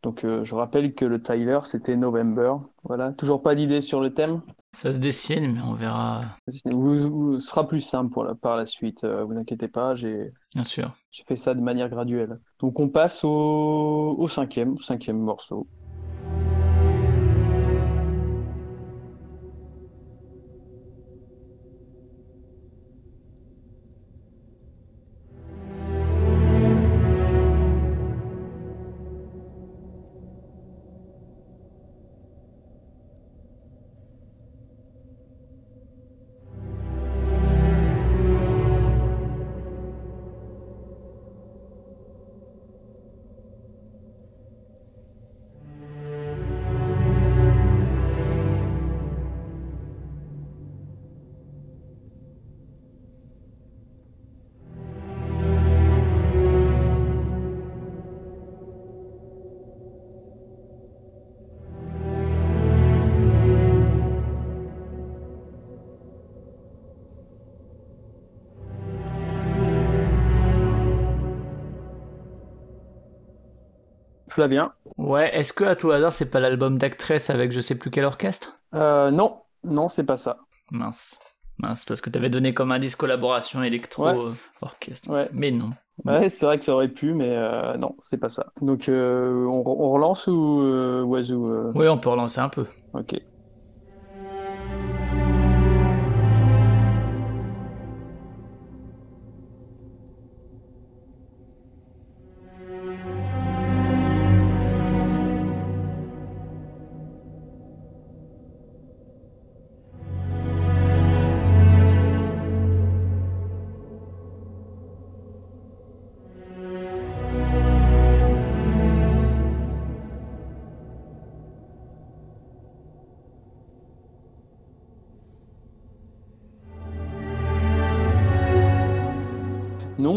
Donc euh, je rappelle que le Tyler c'était November. Voilà, toujours pas d'idée sur le thème. Ça se dessine, mais on verra. Vous, vous, ce sera plus simple pour la, par la suite, euh, vous inquiétez pas, j'ai... Bien sûr. J'ai fait ça de manière graduelle. Donc on passe au, au cinquième, cinquième morceau. Bien. Ouais, est-ce que à tout hasard c'est pas l'album d'Actress avec je sais plus quel orchestre ? euh, Non, non c'est pas ça. Mince, mince parce que t'avais donné comme indice collaboration électro ouais. orchestre. Ouais. Mais non. Ouais, c'est vrai que ça aurait pu, mais euh, non, c'est pas ça. Donc euh, on, on relance ou euh, Oiseau euh... Oui, on peut relancer un peu. Ok.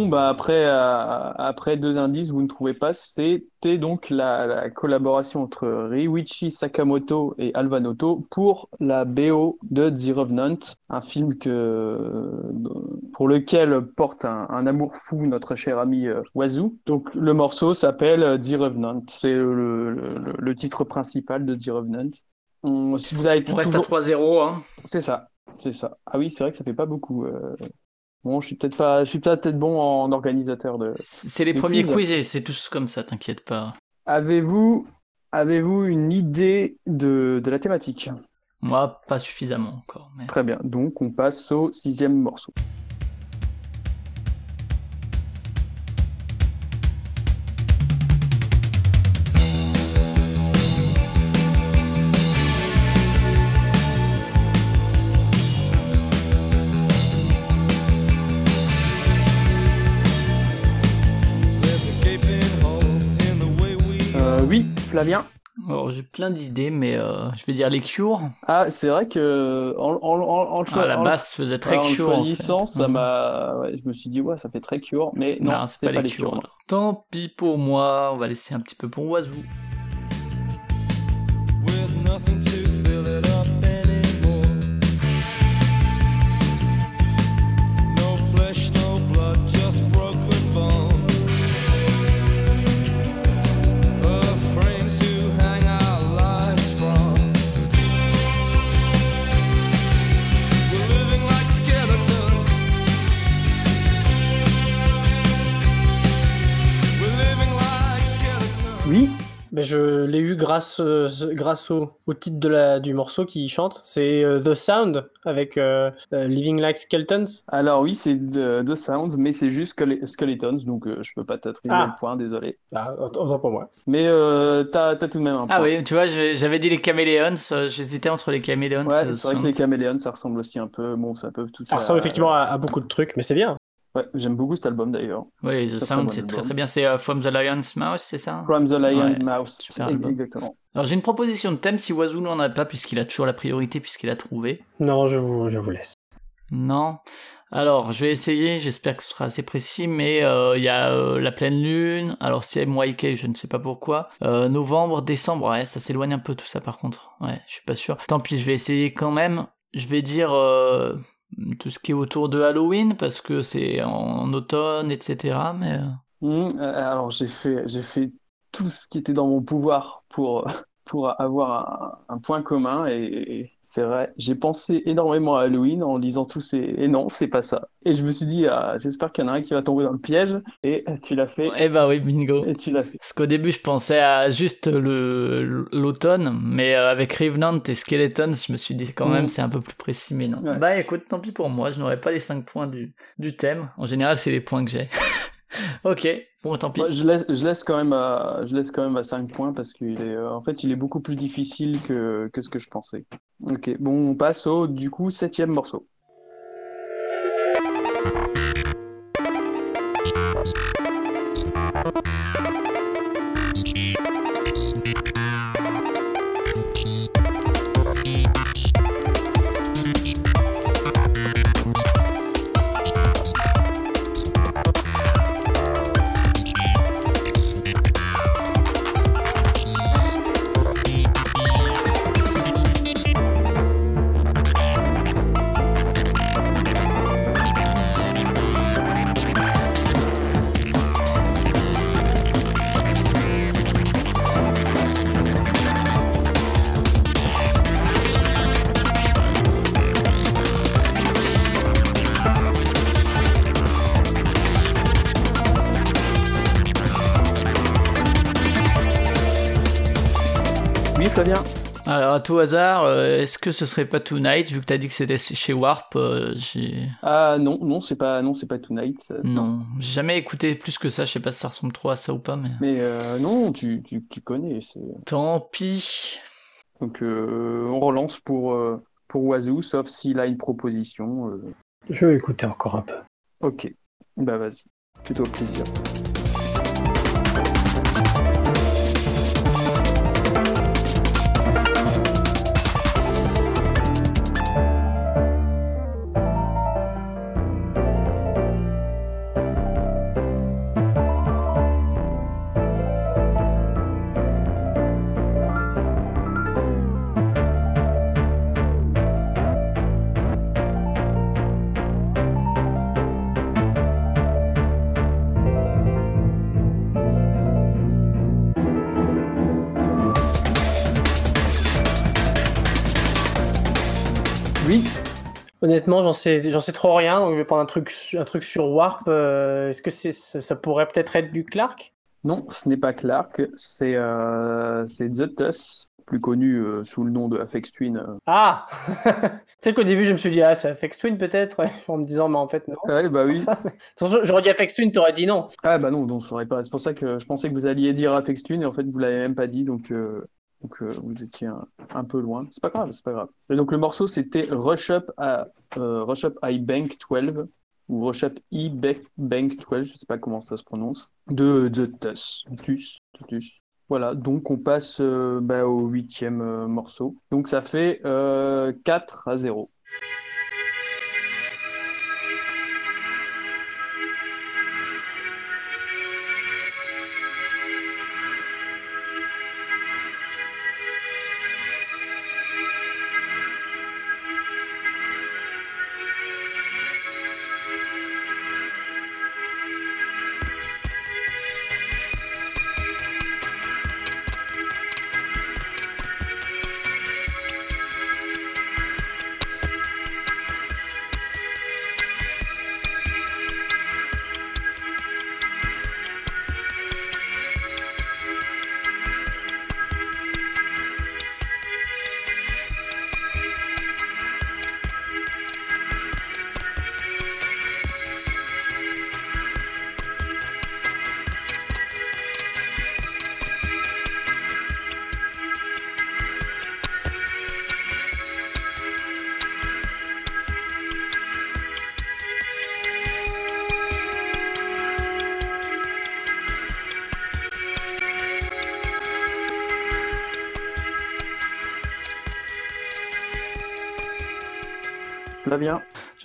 Bah après, euh, après deux indices, vous ne trouvez pas, c'était donc la, la collaboration entre Ryuichi Sakamoto et Alvan Otto pour la B O de The Revenant, un film que, pour lequel porte un, un amour fou notre cher ami euh, Wazoo. Donc le morceau s'appelle The Revenant, c'est le, le, le titre principal de The Revenant. On, si vous avez tout, On reste toujours... à trois zéro. Hein. C'est ça, c'est ça. Ah oui, c'est vrai que ça fait pas beaucoup... Euh... Bon, je suis peut-être pas, je suis peut-être bon en organisateur de. C'est les de premiers quiz, et c'est tous comme ça, t'inquiète pas. Avez-vous, avez-vous une idée de, de la thématique ? Moi, pas suffisamment encore. Mais... Très bien, donc on passe au sixième morceau. Flavien ? Alors, j'ai plein d'idées, mais euh, je vais dire les Cures. Ah, c'est vrai que en, en, en, en, ah, la basse faisait très en Cure. En choisissant, en fait. ça m'a. Ouais, je me suis dit, ouais, ça fait très Cure, mais non, non c'est, c'est pas, pas les Cures. Cure, tant pis pour moi, on va laisser un petit peu pour Oiseau. Oui. Mais je l'ai eu grâce, euh, grâce au, au titre de la, du morceau qu'il chante. C'est euh, The Sound avec euh, euh, Living Like Skeletons. Alors oui, c'est de, The Sound, mais c'est juste Skele- Skeletons, donc euh, je peux pas t'attribuer ah. le point, désolé. Ah, autant pour moi. Mais euh, t'as, t'as tout de même un point. Ah oui, tu vois, je, j'avais dit les Chameleons, euh, j'hésitais entre les Chameleons. Ouais, c'est vrai que les Chameleons, ça ressemble aussi un peu, bon, ça peut tout ça. Ça ressemble à... effectivement à, à beaucoup de trucs, mais c'est bien. Ouais, j'aime beaucoup cet album d'ailleurs. Oui, The Sound, c'est très très bien. C'est uh, From the Lion's Mouth, c'est ça ? From the Lion's ouais, Mouth, super album. Exactement. Alors j'ai une proposition de thème si Wazoo n'en a pas, puisqu'il a toujours la priorité, puisqu'il a trouvé. Non, je vous, je vous laisse. Non. Alors, je vais essayer, j'espère que ce sera assez précis, mais il euh, y a euh, la pleine lune, alors C M Y K, je ne sais pas pourquoi, euh, novembre, décembre, ouais, ça s'éloigne un peu tout ça par contre, ouais, je suis pas sûr. Tant pis, je vais essayer quand même, je vais dire euh, tout ce qui est autour de Halloween, parce que c'est en automne, et cetera, mais... Mmh, alors, j'ai fait, j'ai fait tout ce qui était dans mon pouvoir pour... pour avoir un, un point commun, et, et c'est vrai, j'ai pensé énormément à Halloween en lisant tous ces... Et non, c'est pas ça. Et je me suis dit, ah, j'espère qu'il y en a un qui va tomber dans le piège, et tu l'as fait. Eh ben oui, bingo. Et tu l'as fait. Parce qu'au début, je pensais à juste le, l'automne, mais avec Revenant et Skeletons, je me suis dit quand même, mmh. c'est un peu plus précis, mais non. Ouais. Bah écoute, tant pis pour moi, je n'aurais pas les cinq points du, du thème. En général, c'est les points que j'ai. Ok, bon tant pis. Moi, je, laisse, je, laisse quand même à, je laisse quand même à cinq points parce qu'il est, euh, en fait, il est beaucoup plus difficile que, que ce que je pensais. Ok, bon, on passe au, du coup, septième morceau. Alors, à tout hasard, euh, est-ce que ce serait pas Tonight, vu que t'as dit que c'était chez Warp, euh, j'ai... Ah non, non, c'est pas, non, c'est pas Tonight. Ça... Non, j'ai jamais écouté plus que ça, je sais pas si ça ressemble trop à ça ou pas, mais... Mais euh, non, tu, tu, tu connais, c'est... Tant pis. Donc, euh, on relance pour, euh, pour Wazoo, sauf s'il a une proposition. Euh... Je vais écouter encore un peu. Ok, bah vas-y, plutôt plaisir. Honnêtement, j'en sais, j'en sais trop rien, donc je vais prendre un truc, un truc sur Warp. Euh, est-ce que c'est, ça pourrait peut-être être du Clark ? Non, ce n'est pas Clark, c'est, euh, c'est The Tuss, plus connu euh, sous le nom de Aphex Twin. Ah Tu sais qu'au début, je me suis dit, ah, c'est Aphex Twin peut-être ? En me disant, mais en fait, non. Ouais, bah oui. J'aurais dit Aphex Twin, t'aurais dit non. Ah, bah non, donc ça aurait pas. C'est pour ça que je pensais que vous alliez dire Aphex Twin, et en fait, vous l'avez même pas dit, donc. Euh... Donc euh, vous étiez un, un peu loin, c'est pas grave, c'est pas grave. Et donc le morceau c'était Rush Up à euh, Rush Up I Bank douze ou Rush Up I Bank douze, je sais pas comment ça se prononce, de The Tuss. Tuss, Tuss. Voilà, donc on passe euh, bah, au huitième euh, morceau. Donc ça fait euh, quatre à zéro.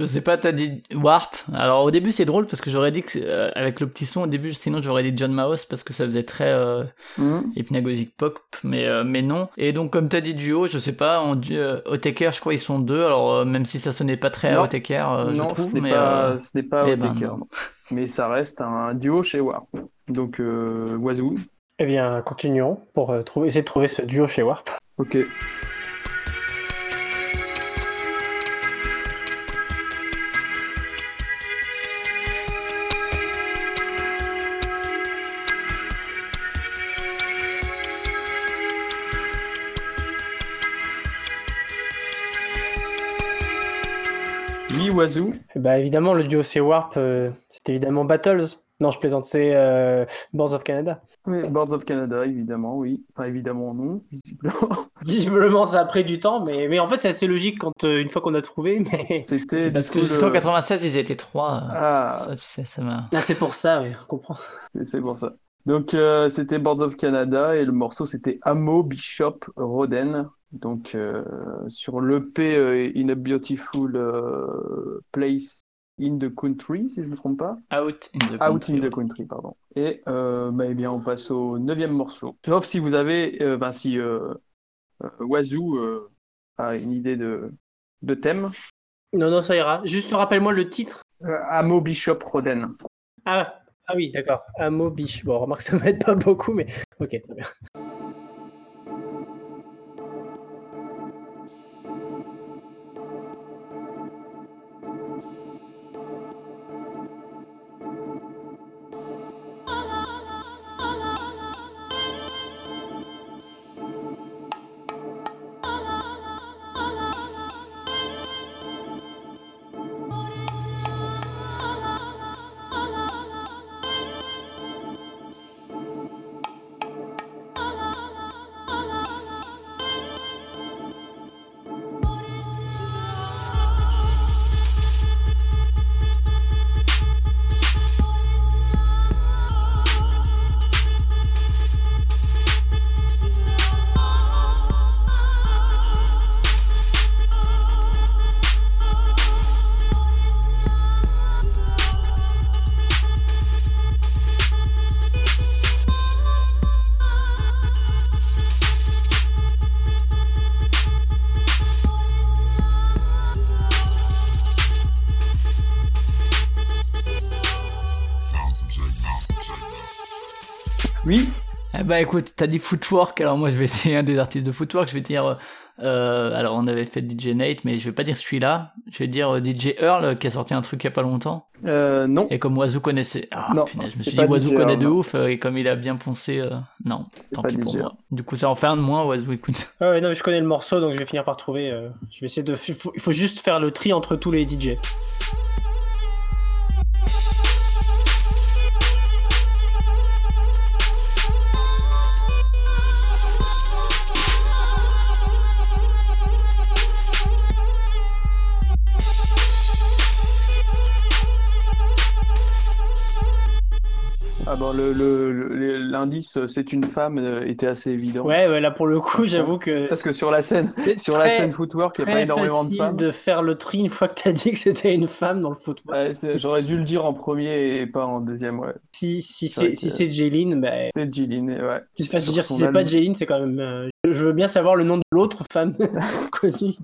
Je sais pas, t'as dit Warp. Alors au début c'est drôle parce que j'aurais dit que euh, avec le petit son au début, sinon j'aurais dit John Maos parce que ça faisait très euh, mm. hypnagogique pop, mais euh, mais non. Et donc comme t'as dit duo, je sais pas, on dit euh, Autechre, je crois ils sont deux. Alors euh, même si ça sonnait pas très non. Autechre, euh, non, je trouve, ce n'est mais pas, euh, ce n'est pas Autechre. Ben, mais ça reste un duo chez Warp. Donc euh, Wazoo. Eh bien continuons pour euh, trouver, essayer de trouver ce duo chez Warp. Ok. Wazoo. Bah évidemment le duo c'est Warp, euh, c'est évidemment Battles. Non je plaisante, c'est euh, Boards of Canada. Oui, Boards of Canada évidemment, oui. Enfin évidemment non, visiblement. Visiblement ça a pris du temps, mais, mais en fait c'est assez logique quand euh, une fois qu'on a trouvé. Mais c'était c'est parce que jusqu'en le... quatre-vingt-seize ils étaient trois. Euh, ah c'est pour ça, tu sais, ça m'a... Ah c'est pour ça, oui, on comprend. C'est, c'est pour ça. Donc euh, c'était Boards of Canada et le morceau c'était Amo Bishop Roden. Donc euh, sur l'E P euh, In a Beautiful euh, Place in the Country, si je ne me trompe pas. Out in the Country. Out in the Country, pardon. Et euh, bah, eh bien on passe au neuvième morceau. Sauf si vous avez, euh, ben si euh, euh, Wazoo euh, a une idée de, de thème. Non, non, ça ira. Juste rappelle-moi le titre. Euh, Amo Bishop Roden. Ah, ah oui, d'accord. Amo Bishop. Bon, remarque, ça m'aide pas beaucoup, mais ok, très bien. Bah écoute, t'as dit Footwork, alors moi je vais essayer un des artistes de Footwork, je vais dire, euh, alors on avait fait D J Nate, mais je vais pas dire celui-là, je vais dire D J Earl, qui a sorti un truc il y a pas longtemps. Euh, non. Et comme Wazoo connaissait, ah non, punaise, je me suis dit Wazoo connaît de ouf, et comme il a bien poncé, euh... non, c'est tant pis pour moi. Du coup ça en fait un de moins, Wazoo écoute. Ah ouais, non mais je connais le morceau, donc je vais finir par trouver, euh... je vais essayer de, il faut, il faut juste faire le tri entre tous les D Js. Le, le, le, l'indice c'est une femme euh, était assez évident. Ouais, ouais, là pour le coup, j'avoue que parce que sur la scène, c'est sur très, la scène footwork, il y a pas énormément de femmes. De faire le tri une fois que t'as dit que c'était une femme dans le footwork. Ouais, j'aurais dû le dire en premier et pas en deuxième, ouais. Si si c'est, c'est si que... c'est Jlin, bah... c'est Jlin, ouais. Qui se passe dire si c'est album. Pas Jlin, c'est quand même. Euh... Je veux bien savoir le nom de l'autre femme connue.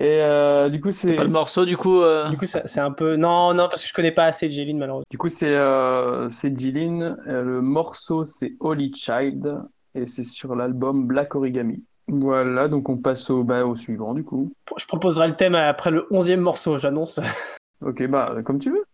Et euh, du coup c'est... c'est pas le morceau du coup euh... du coup ça, c'est un peu non non parce que je connais pas assez Jlin malheureusement. Du coup c'est euh, c'est Jlin, le morceau c'est Holy Child et c'est sur l'album Black Origami. Voilà, donc on passe au bah, au suivant du coup. Je proposerai le thème après le onzième morceau, j'annonce. Ok, bah comme tu veux.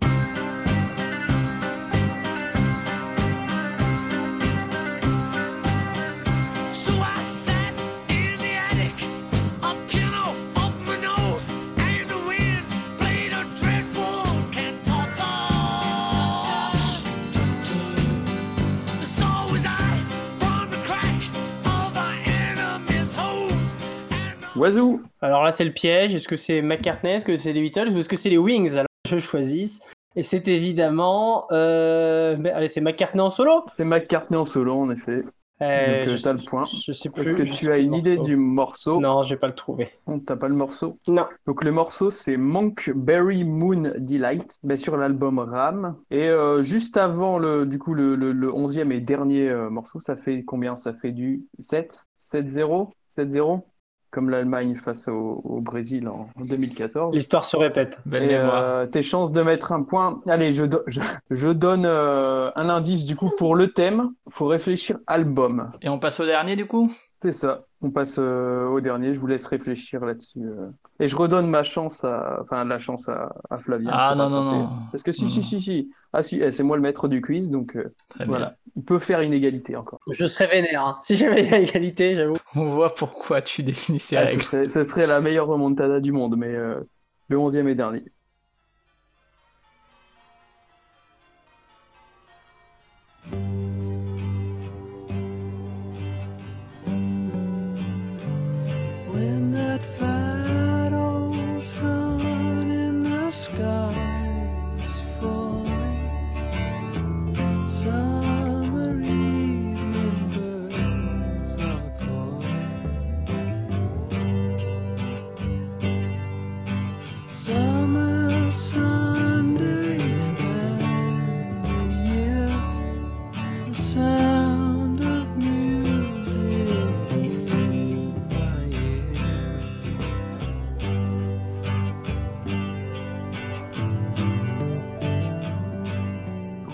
Wazoo. Alors là, c'est le piège. Est-ce que c'est McCartney? Est-ce que c'est les Beatles? Ou est-ce que c'est les Wings? Alors, je choisis. Et c'est évidemment... Euh... Allez, c'est McCartney en solo. C'est McCartney en solo, en effet. Euh, Donc, je t'as sais, le point. Je sais plus. Est-ce que tu as une idée du morceau ? Non, je vais pas le trouver. On t'a pas le morceau ? Non. Donc, le morceau, c'est Monkberry Moon Delight, ben, sur l'album Ram. Et euh, juste avant, le, du coup, le, le, le onzième et dernier euh, morceau, ça fait combien ? Ça fait du sept ? sept zéro ? sept zéro ? Comme l'Allemagne face au, au Brésil en deux mille quatorze. L'histoire se répète. Belle mémoire. Euh, tes chances de mettre un point. Allez, je, do- je, je donne euh, un indice du coup pour le thème. Il faut réfléchir album. Et on passe au dernier du coup ? C'est ça. On passe euh, au dernier. Je vous laisse réfléchir là-dessus. Euh. Et je redonne ma chance à... Enfin, la chance à, à Flavien. Ah non, non, non. Parce que si, non. si, si, si. Ah si, eh, c'est moi le maître du quiz, donc euh, voilà. Bien. Il peut faire une égalité encore. Je serais vénère, hein. Si j'avais une égalité, j'avoue. On voit pourquoi tu définis ces ah, règles. Ce serait, ce serait la meilleure remontada du monde, mais euh, le onzième et dernier.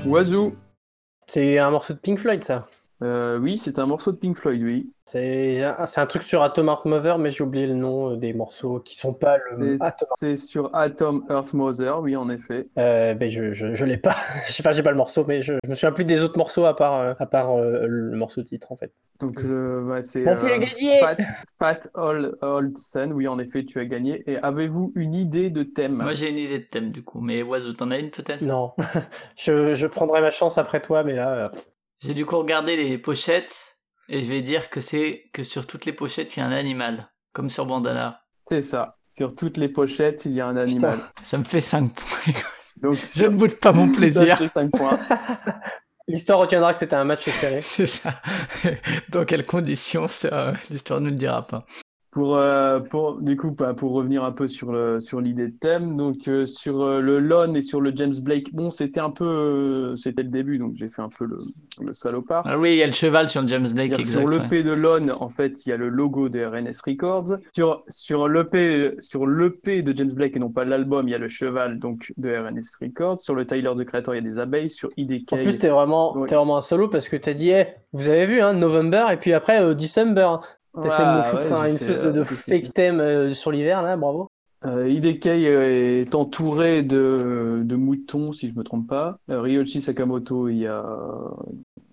Oiseau. C'est un morceau de Pink Floyd, ça ? euh, Oui, c'est un morceau de Pink Floyd, oui. C'est, c'est un truc sur Atom Heart Mother, mais j'ai oublié le nom des morceaux qui sont pas le... C'est, Atom... c'est sur Atom Heart Mother, oui, en effet. Euh, ben je, je, je l'ai pas. Je sais pas, j'ai pas le morceau, mais je, je me souviens plus des autres morceaux à part, euh, à part euh, le morceau titre, en fait. Donc, euh, bah, c'est... Bon, euh, c'est gagné. Pat, Pat Olsen, oui, en effet, tu as gagné. Et avez-vous une idée de thème ? Moi, j'ai une idée de thème, du coup. Mais Oiseau, t'en as une, peut-être ? Non. je, je prendrai ma chance après toi, mais là... Euh... J'ai du coup regardé les pochettes, et je vais dire que c'est que sur toutes les pochettes, il y a un animal. Comme sur Bandana. C'est ça. Sur toutes les pochettes, il y a un animal. Putain, ça me fait cinq points. Donc, je sur... ne boude pas mon plaisir. Ça me fait cinq points. L'histoire retiendra que c'était un match serré. C'est ça. Dans quelles conditions, ça, l'histoire ne le dira pas. Pour, euh, pour, du coup, pour revenir un peu sur, le, sur l'idée de thème, donc euh, sur euh, le Lone et sur le James Blake, bon, c'était un peu... Euh, c'était le début, donc j'ai fait un peu le, le salopard. Ah oui, il y a le cheval sur le James Blake, exact. Sur l'E P ouais. de Lone, en fait, il y a le logo de R N S Records. Sur, sur, l'E P, sur l'E P de James Blake, et non pas l'album, il y a le cheval donc, de R N S Records. Sur le Tyler, The Creator, il y a des abeilles. Sur I D K... En plus, t'es vraiment, donc... t'es vraiment un solo, parce que t'as dit, hey, vous avez vu, hein, November, et puis après, euh, December... T'essaies ah, de me foutre ouais, une espèce de, de fake thème euh, sur l'hiver, là, bravo. Euh, I D K est entouré de, de moutons, si je ne me trompe pas. Euh, Ryoichi Sakamoto, il y, a,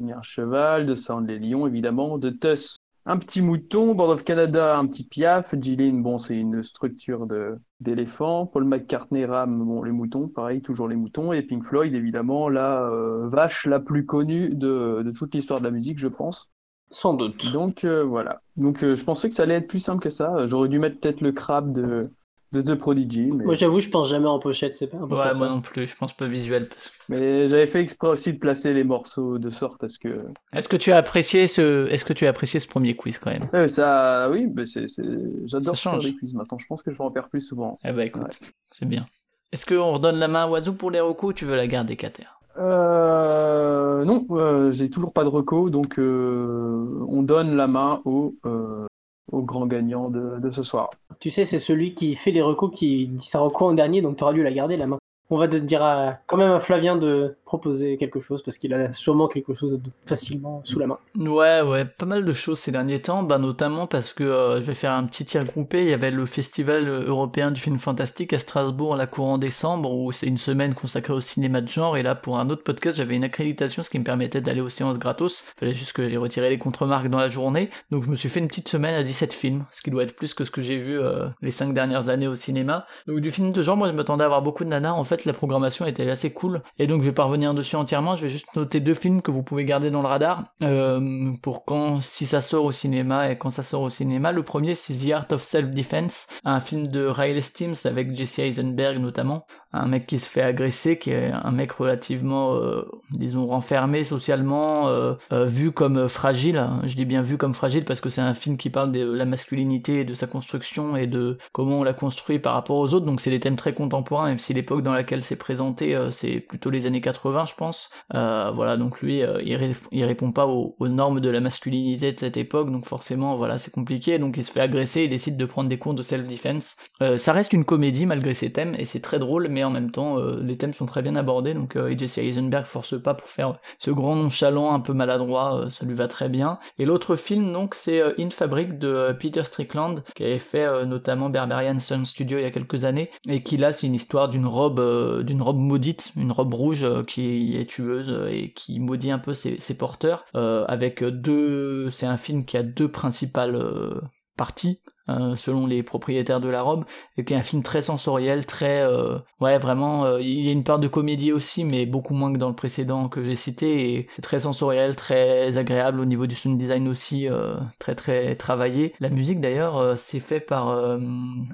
il y a un cheval. De Sound, les lions, évidemment. De Tuss, un petit mouton. Boards of Canada, un petit piaf. Jlin, bon, c'est une structure de, d'éléphant. Paul McCartney, Ram, bon, les moutons, pareil, toujours les moutons. Et Pink Floyd, évidemment, la euh, vache la plus connue de, de toute l'histoire de la musique, je pense. Sans doute. Donc euh, voilà. Donc euh, je pensais que ça allait être plus simple que ça. J'aurais dû mettre peut-être le crabe de de The Prodigy. Mais... Moi j'avoue, je pense jamais en pochette, c'est pas un peu ouais, moi ça. Non plus, je pense pas visuel. Parce que... Mais j'avais fait exprès aussi de placer les morceaux de sorte à ce que. Est-ce que tu as apprécié ce Est-ce que tu as apprécié ce premier quiz quand même euh, Ça, oui, mais c'est, c'est... j'adore ça faire des quiz maintenant. Je pense que je vais en faire plus souvent. Eh ben écoute, ouais. C'est bien. Est-ce qu'on redonne la main à Oiseau pour les recos ou tu veux la garder, Kater? Euh, non, euh, j'ai toujours pas de reco, donc euh, on donne la main au, euh, au grand gagnant de, de ce soir. Tu sais, c'est celui qui fait les recos qui dit sa reco en dernier, donc t'auras dû la garder la main. On va te dire à, quand même à Flavien de proposer quelque chose, parce qu'il a sûrement quelque chose de facilement sous la main. Ouais, ouais, pas mal de choses ces derniers temps, bah, notamment parce que euh, je vais faire un petit tir groupé. Il y avait le festival européen du film fantastique à Strasbourg, là, courant décembre, où c'est une semaine consacrée au cinéma de genre, et là, pour un autre podcast, j'avais une accréditation, ce qui me permettait d'aller aux séances gratos. Il fallait juste que j'aille retirer les contre-marques dans la journée, donc je me suis fait une petite semaine à dix-sept films, ce qui doit être plus que ce que j'ai vu euh, les cinq dernières années au cinéma. Donc du film de genre, moi, je m'attendais à avoir beaucoup de nanas, en fait, fait la programmation était assez cool, et donc je vais pas revenir dessus entièrement, je vais juste noter deux films que vous pouvez garder dans le radar euh, pour quand, si ça sort au cinéma et quand ça sort au cinéma. Le premier, c'est The Art of Self-Defense, un film de Riley Steams avec Jesse Eisenberg notamment, un mec qui se fait agresser, qui est un mec relativement euh, disons renfermé socialement, euh, euh, vu comme fragile, hein. Je dis bien vu comme fragile parce que c'est un film qui parle de la masculinité et de sa construction et de comment on la construit par rapport aux autres, donc c'est des thèmes très contemporains, même si l'époque dans laquelle c'est présenté euh, c'est plutôt les années quatre-vingts je pense, euh, voilà, donc lui euh, il, ré- il répond pas aux, aux normes de la masculinité de cette époque, donc forcément voilà c'est compliqué, donc il se fait agresser, il décide de prendre des cours de self-defense. Euh, ça reste une comédie malgré ses thèmes et c'est très drôle, mais en même temps euh, les thèmes sont très bien abordés, donc euh, Jesse Eisenberg force pas pour faire ce grand nonchalant un peu maladroit, euh, ça lui va très bien. Et l'autre film donc c'est euh, In Fabric de euh, Peter Strickland, qui avait fait euh, notamment Barbarian Sound Studio il y a quelques années, et qui là c'est une histoire d'une robe euh, d'une robe maudite, une robe rouge euh, qui est tueuse et qui maudit un peu ses, ses porteurs, euh, avec deux, c'est un film qui a deux principales euh, parties Euh, selon les propriétaires de la robe, et qui est un film très sensoriel, très euh, ouais vraiment euh, il y a une part de comédie aussi, mais beaucoup moins que dans le précédent que j'ai cité, et c'est très sensoriel, très agréable au niveau du sound design aussi, euh, très très travaillé. La musique d'ailleurs euh, c'est fait par euh,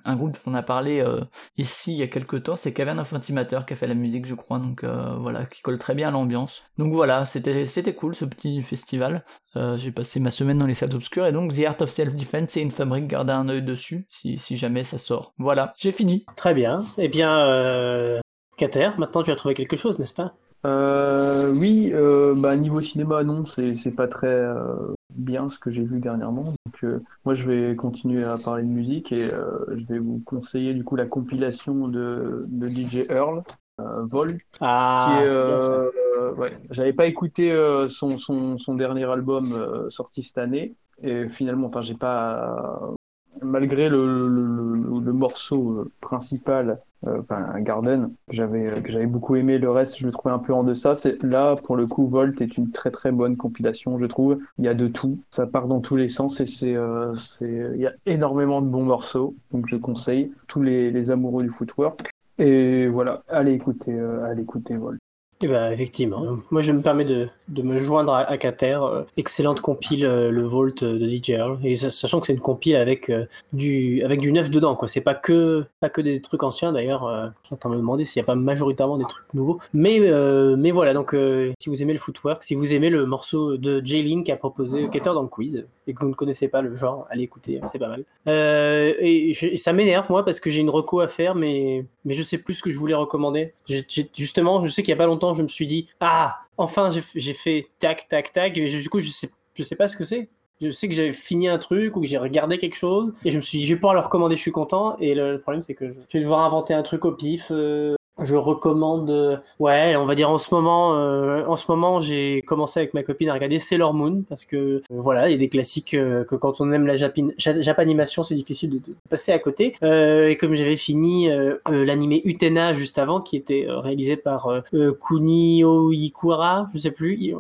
un groupe dont on a parlé euh, ici il y a quelques temps, c'est Cavern of Intimateur qui a fait la musique je crois, donc euh, voilà, qui colle très bien à l'ambiance, donc voilà, c'était, c'était cool ce petit festival. Euh, j'ai passé ma semaine dans les salles obscures, et donc The Art of Self-Defense et In Fabric, gardez un œil dessus si, si jamais ça sort. Voilà, j'ai fini. Très bien. Eh bien, euh... Kater, maintenant tu as trouvé quelque chose, n'est-ce pas ? euh, Oui, euh, bah, niveau cinéma, non, c'est, c'est pas très euh, bien ce que j'ai vu dernièrement. Donc, euh, moi, je vais continuer à parler de musique, et euh, je vais vous conseiller du coup la compilation de, de D J Earl. Euh, Vol. Ah, qui est, euh, euh, ouais. J'avais pas écouté euh, son, son, son dernier album euh, sorti cette année, et finalement, enfin, j'ai pas, euh, malgré le, le, le, le morceau euh, principal, euh, enfin, Garden, que j'avais, que j'avais beaucoup aimé, le reste, je le trouvais un peu en deçà. C'est, là, pour le coup, Volt est une très très bonne compilation, je trouve. Il y a de tout, ça part dans tous les sens, et c'est, euh, c'est... il y a énormément de bons morceaux, donc je conseille tous les, les amoureux du footwork. Et voilà, allez écouter, euh, allez écouter Vol. Et bah, effectivement, moi je me permets de, de me joindre à, à Kater. Euh, excellente compile, euh, le Volt de D J Earl. Et sachant que c'est une compile avec euh, du avec du neuf dedans, quoi. C'est pas que pas que des trucs anciens d'ailleurs. Euh, je suis en train de me demander s'il n'y a pas majoritairement des trucs nouveaux. Mais euh, mais voilà, donc euh, si vous aimez le footwork, si vous aimez le morceau de Jlin qu'a proposé Kater dans le quiz, et que vous ne connaissez pas le genre, allez écouter, c'est pas mal. Euh, et, je, et ça m'énerve, moi, parce que j'ai une reco à faire, mais, mais je sais plus ce que je voulais recommander. J'ai, j'ai, justement, je sais qu'il y a pas longtemps, je me suis dit « Ah, enfin, j'ai, j'ai fait tac, tac, tac », et je, du coup, je sais, je sais pas ce que c'est. Je sais que j'avais fini un truc ou que j'ai regardé quelque chose, et je me suis dit « Je vais pouvoir le recommander, je suis content », et le, le problème, c'est que je vais devoir inventer un truc au pif. Euh... Je recommande, euh, ouais, on va dire en ce moment, euh, en ce moment, j'ai commencé avec ma copine à regarder Sailor Moon, parce que euh, voilà, il y a des classiques euh, que quand on aime la Japin, Japanimation, c'est difficile de, de passer à côté. Euh, et comme j'avais fini euh, euh, l'animé Utena juste avant, qui était euh, réalisé par euh, Kunio Ikuhara, je sais plus,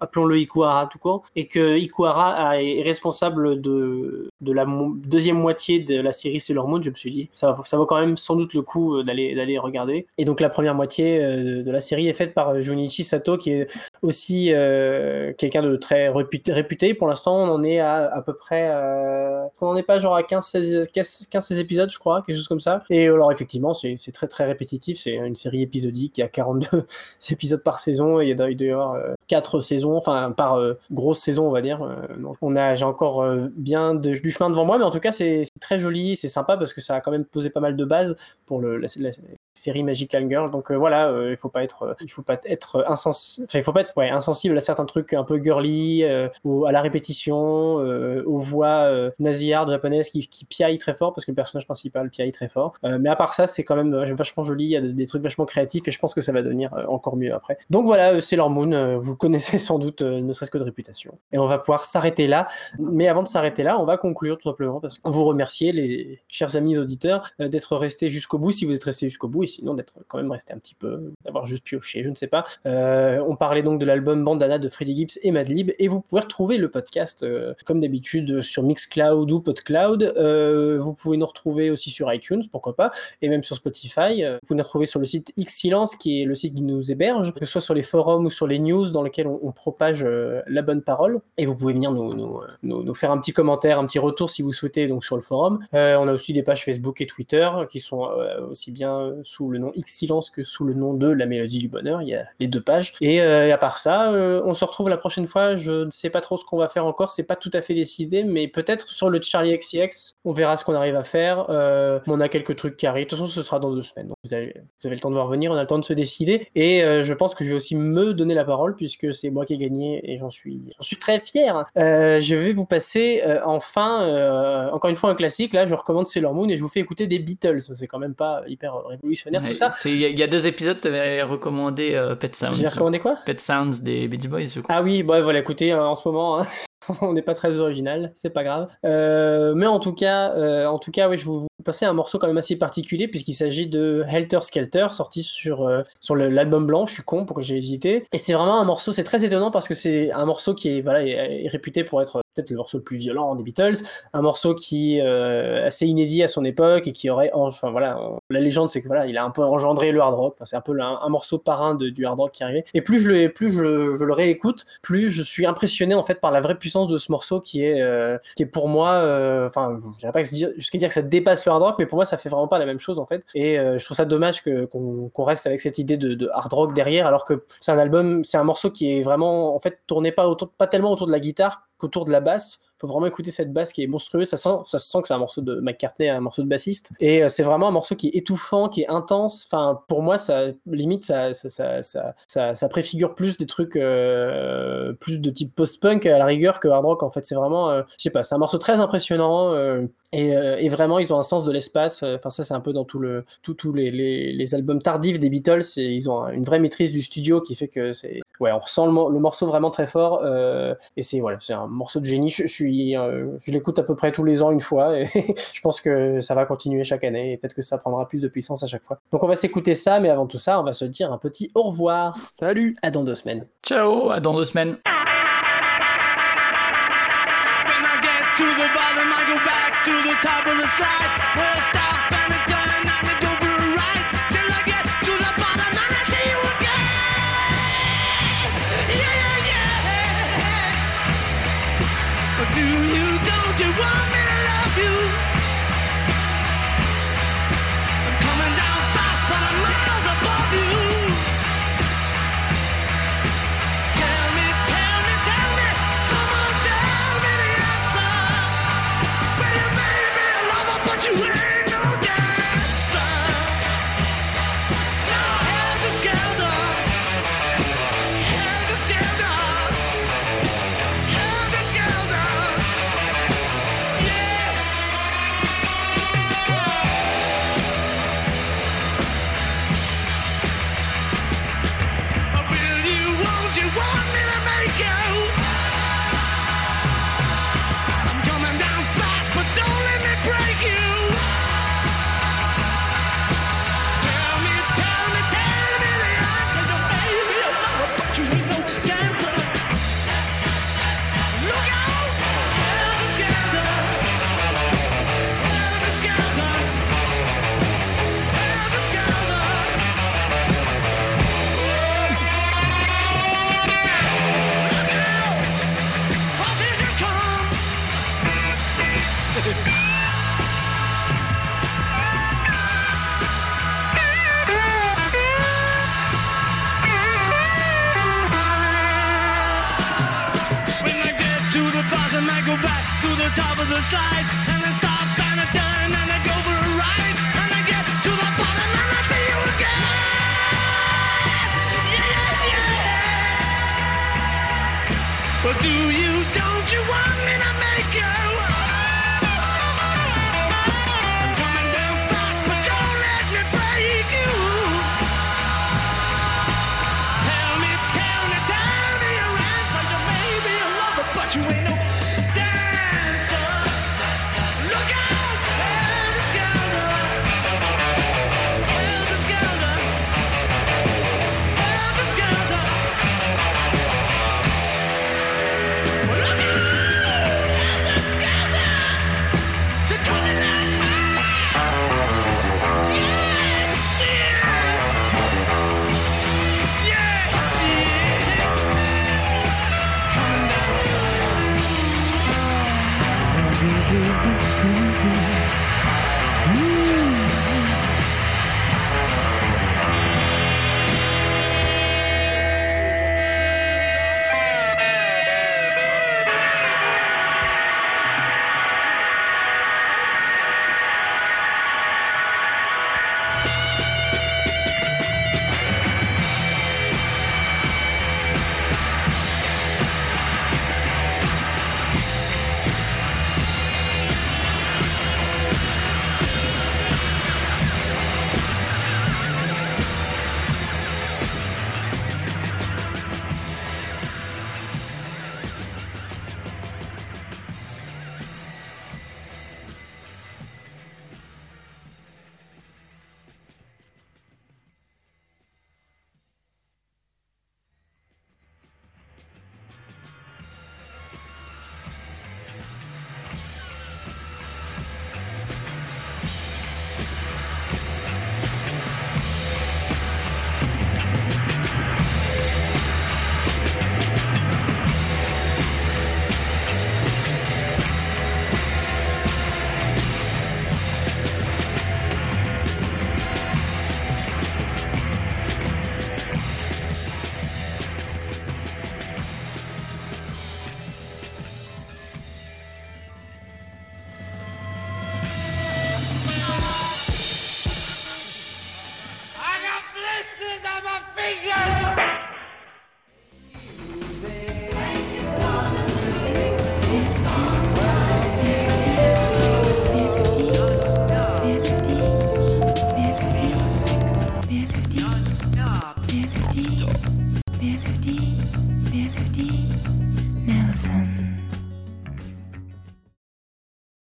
appelons-le Ikuhara tout court, et que Ikuhara est responsable de de la mo- deuxième moitié de la série Sailor Moon, je me suis dit, ça va, ça vaut quand même sans doute le coup d'aller d'aller regarder. Et donc la première moitié euh, de la série est faite par Junichi Sato, qui est aussi euh, quelqu'un de très réputé. Pour l'instant, on en est à à peu près... Euh, on n'en est pas genre à quinze seize épisodes, je crois, quelque chose comme ça. Et alors effectivement, c'est, c'est très très répétitif. C'est une série épisodique, il y a quarante-deux épisodes par saison, et il doit y avoir euh, quatre saisons, enfin par euh, grosse saison, on va dire. Euh, donc on a, j'ai encore euh, bien de, du chemin devant moi, mais en tout cas, c'est, c'est très joli, c'est sympa, parce que ça a quand même posé pas mal de bases pour le, la, la série Magical Girl. Donc euh, voilà, euh, il faut pas être euh, il faut pas être insensible, enfin il faut pas être ouais, insensible à certains trucs un peu girly, euh, ou à la répétition, euh, aux voix euh, nasillardes japonaises qui qui piaillent très fort, parce que le personnage principal piaille très fort. Euh, mais à part ça, c'est quand même euh, vachement joli, il y a des, des trucs vachement créatifs, et je pense que ça va devenir euh, encore mieux après. Donc voilà, euh, Sailor Moon, euh, vous vous connaissez sans doute, euh, ne serait-ce que de réputation. Et on va pouvoir s'arrêter là. Mais avant de s'arrêter là, on va conclure tout simplement parce qu'on vous remercie, les chers amis auditeurs, euh, d'être restés jusqu'au bout, si vous êtes restés jusqu'au bout, et sinon d'être quand même restés un petit peu, d'avoir juste pioché, je ne sais pas. Euh, on parlait donc de l'album Bandana de Freddie Gibbs et Madlib, et vous pouvez retrouver le podcast, euh, comme d'habitude, sur Mixcloud ou Podcloud. Euh, vous pouvez nous retrouver aussi sur iTunes, pourquoi pas, et même sur Spotify. Vous pouvez nous retrouver sur le site Xsilence, qui est le site qui nous héberge, que ce soit sur les forums ou sur les news dans lesquels on, on propage euh, la bonne parole. Et vous pouvez venir nous, nous, nous, nous faire un petit commentaire, un petit retour si vous souhaitez, donc sur le forum. Euh, on a aussi des pages Facebook et Twitter qui sont euh, aussi bien sous le nom Xsilence que sous le nom de La Mélodie du Bonheur. Il y a les deux pages. Et euh, à part ça, euh, on se retrouve la prochaine fois. Je ne sais pas trop ce qu'on va faire encore. C'est pas tout à fait décidé, mais peut-être sur le Charlie X C X, on verra ce qu'on arrive à faire. Euh, on a quelques trucs qui arrivent. De toute façon, ce sera dans deux semaines. Donc vous avez, vous avez le temps de voir venir. On a le temps de se décider. Et euh, je pense que je vais aussi me donner la parole puisque c'est moi qui ai gagné et j'en suis, j'en suis très fier. Euh, je vais vous passer euh, enfin, euh, encore une fois, un classique. Là, je recommande Sailor Moon et je vous fais écouter des Beatles. C'est quand même pas hyper révolutionnaire ouais, tout ça. Il y, y a deux épisodes, tu avais recommandé euh, Pet Sounds. J'ai recommandé quoi ? Pet Sounds des Beach Boys. Je crois. Ah oui, bon, voilà, écoutez, euh, en ce moment. Hein. On n'est pas très original, c'est pas grave. Euh, mais en tout cas, euh, en tout cas, ouais, je vais vous passer un morceau quand même assez particulier puisqu'il s'agit de Helter Skelter, sorti sur euh, sur le, l'album blanc. Je suis con, pourquoi j'ai hésité. Et c'est vraiment un morceau, c'est très étonnant parce que c'est un morceau qui est voilà est, est réputé pour être peut-être le morceau le plus violent des Beatles, un morceau qui euh, assez inédit à son époque et qui aurait, enfin voilà, la légende c'est que voilà, il a un peu engendré le hard rock. Enfin, c'est un peu le, un, un morceau parrain de, du hard rock qui arrivait. Et plus je le, plus je, je le réécoute, plus je suis impressionné en fait par la vraie puissance de ce morceau qui est euh, qui est pour moi enfin euh, je dirais pas jusqu'à dire que ça dépasse le hard rock mais pour moi ça fait vraiment pas la même chose en fait et euh, je trouve ça dommage que qu'on, qu'on reste avec cette idée de, de hard rock derrière alors que c'est un album c'est un morceau qui est vraiment en fait tourné pas autour pas tellement autour de la guitare qu'autour de la basse. Faut vraiment écouter cette basse qui est monstrueuse, ça, sent, ça se sent que c'est un morceau de McCartney, un morceau de bassiste, et euh, c'est vraiment un morceau qui est étouffant, qui est intense. Enfin, pour moi, ça limite, ça, ça, ça, ça, ça, ça préfigure plus des trucs euh, plus de type post-punk à la rigueur que hard rock. En fait, c'est vraiment, euh, je sais pas, c'est un morceau très impressionnant. Euh, Et, euh, et vraiment, ils ont un sens de l'espace. Enfin, ça, c'est un peu dans tous le, tout, tout les, les, les albums tardifs des Beatles. Et ils ont une vraie maîtrise du studio qui fait que c'est, ouais, on ressent le, mo- le morceau vraiment très fort. Euh, et c'est voilà, c'est un morceau de génie. Je, je suis, euh, je l'écoute à peu près tous les ans une fois. Et je pense que ça va continuer chaque année. Et peut-être que ça prendra plus de puissance à chaque fois. Donc, on va s'écouter ça. Mais avant tout ça, on va se dire un petit au revoir. Salut. À dans deux semaines. Ciao. À dans deux semaines. To the bottom, I go back to the top of the slide. Where stop and I turn and I go for a ride. Till I get to the bottom and I see you again. Yeah, yeah, yeah. But do you, don't you want me to love you? I'm coming down fast, but I'm miles above you. Tell me, tell me, tell me, come on down, baby. You ain't no dancer. Now have the skelter, have the skelter, have the skelter. Yeah. Oh, will you, won't you, want me to make you? I'm coming down fast, but don't let me break you. Back to the top of the slide, and I stop and I turn and I go for a ride, and I get to the bottom and I see you again. Yeah, yeah, yeah. But do you, don't you want me to make you? I'm coming down fast, but don't let me break you. Tell me, tell me, tell me.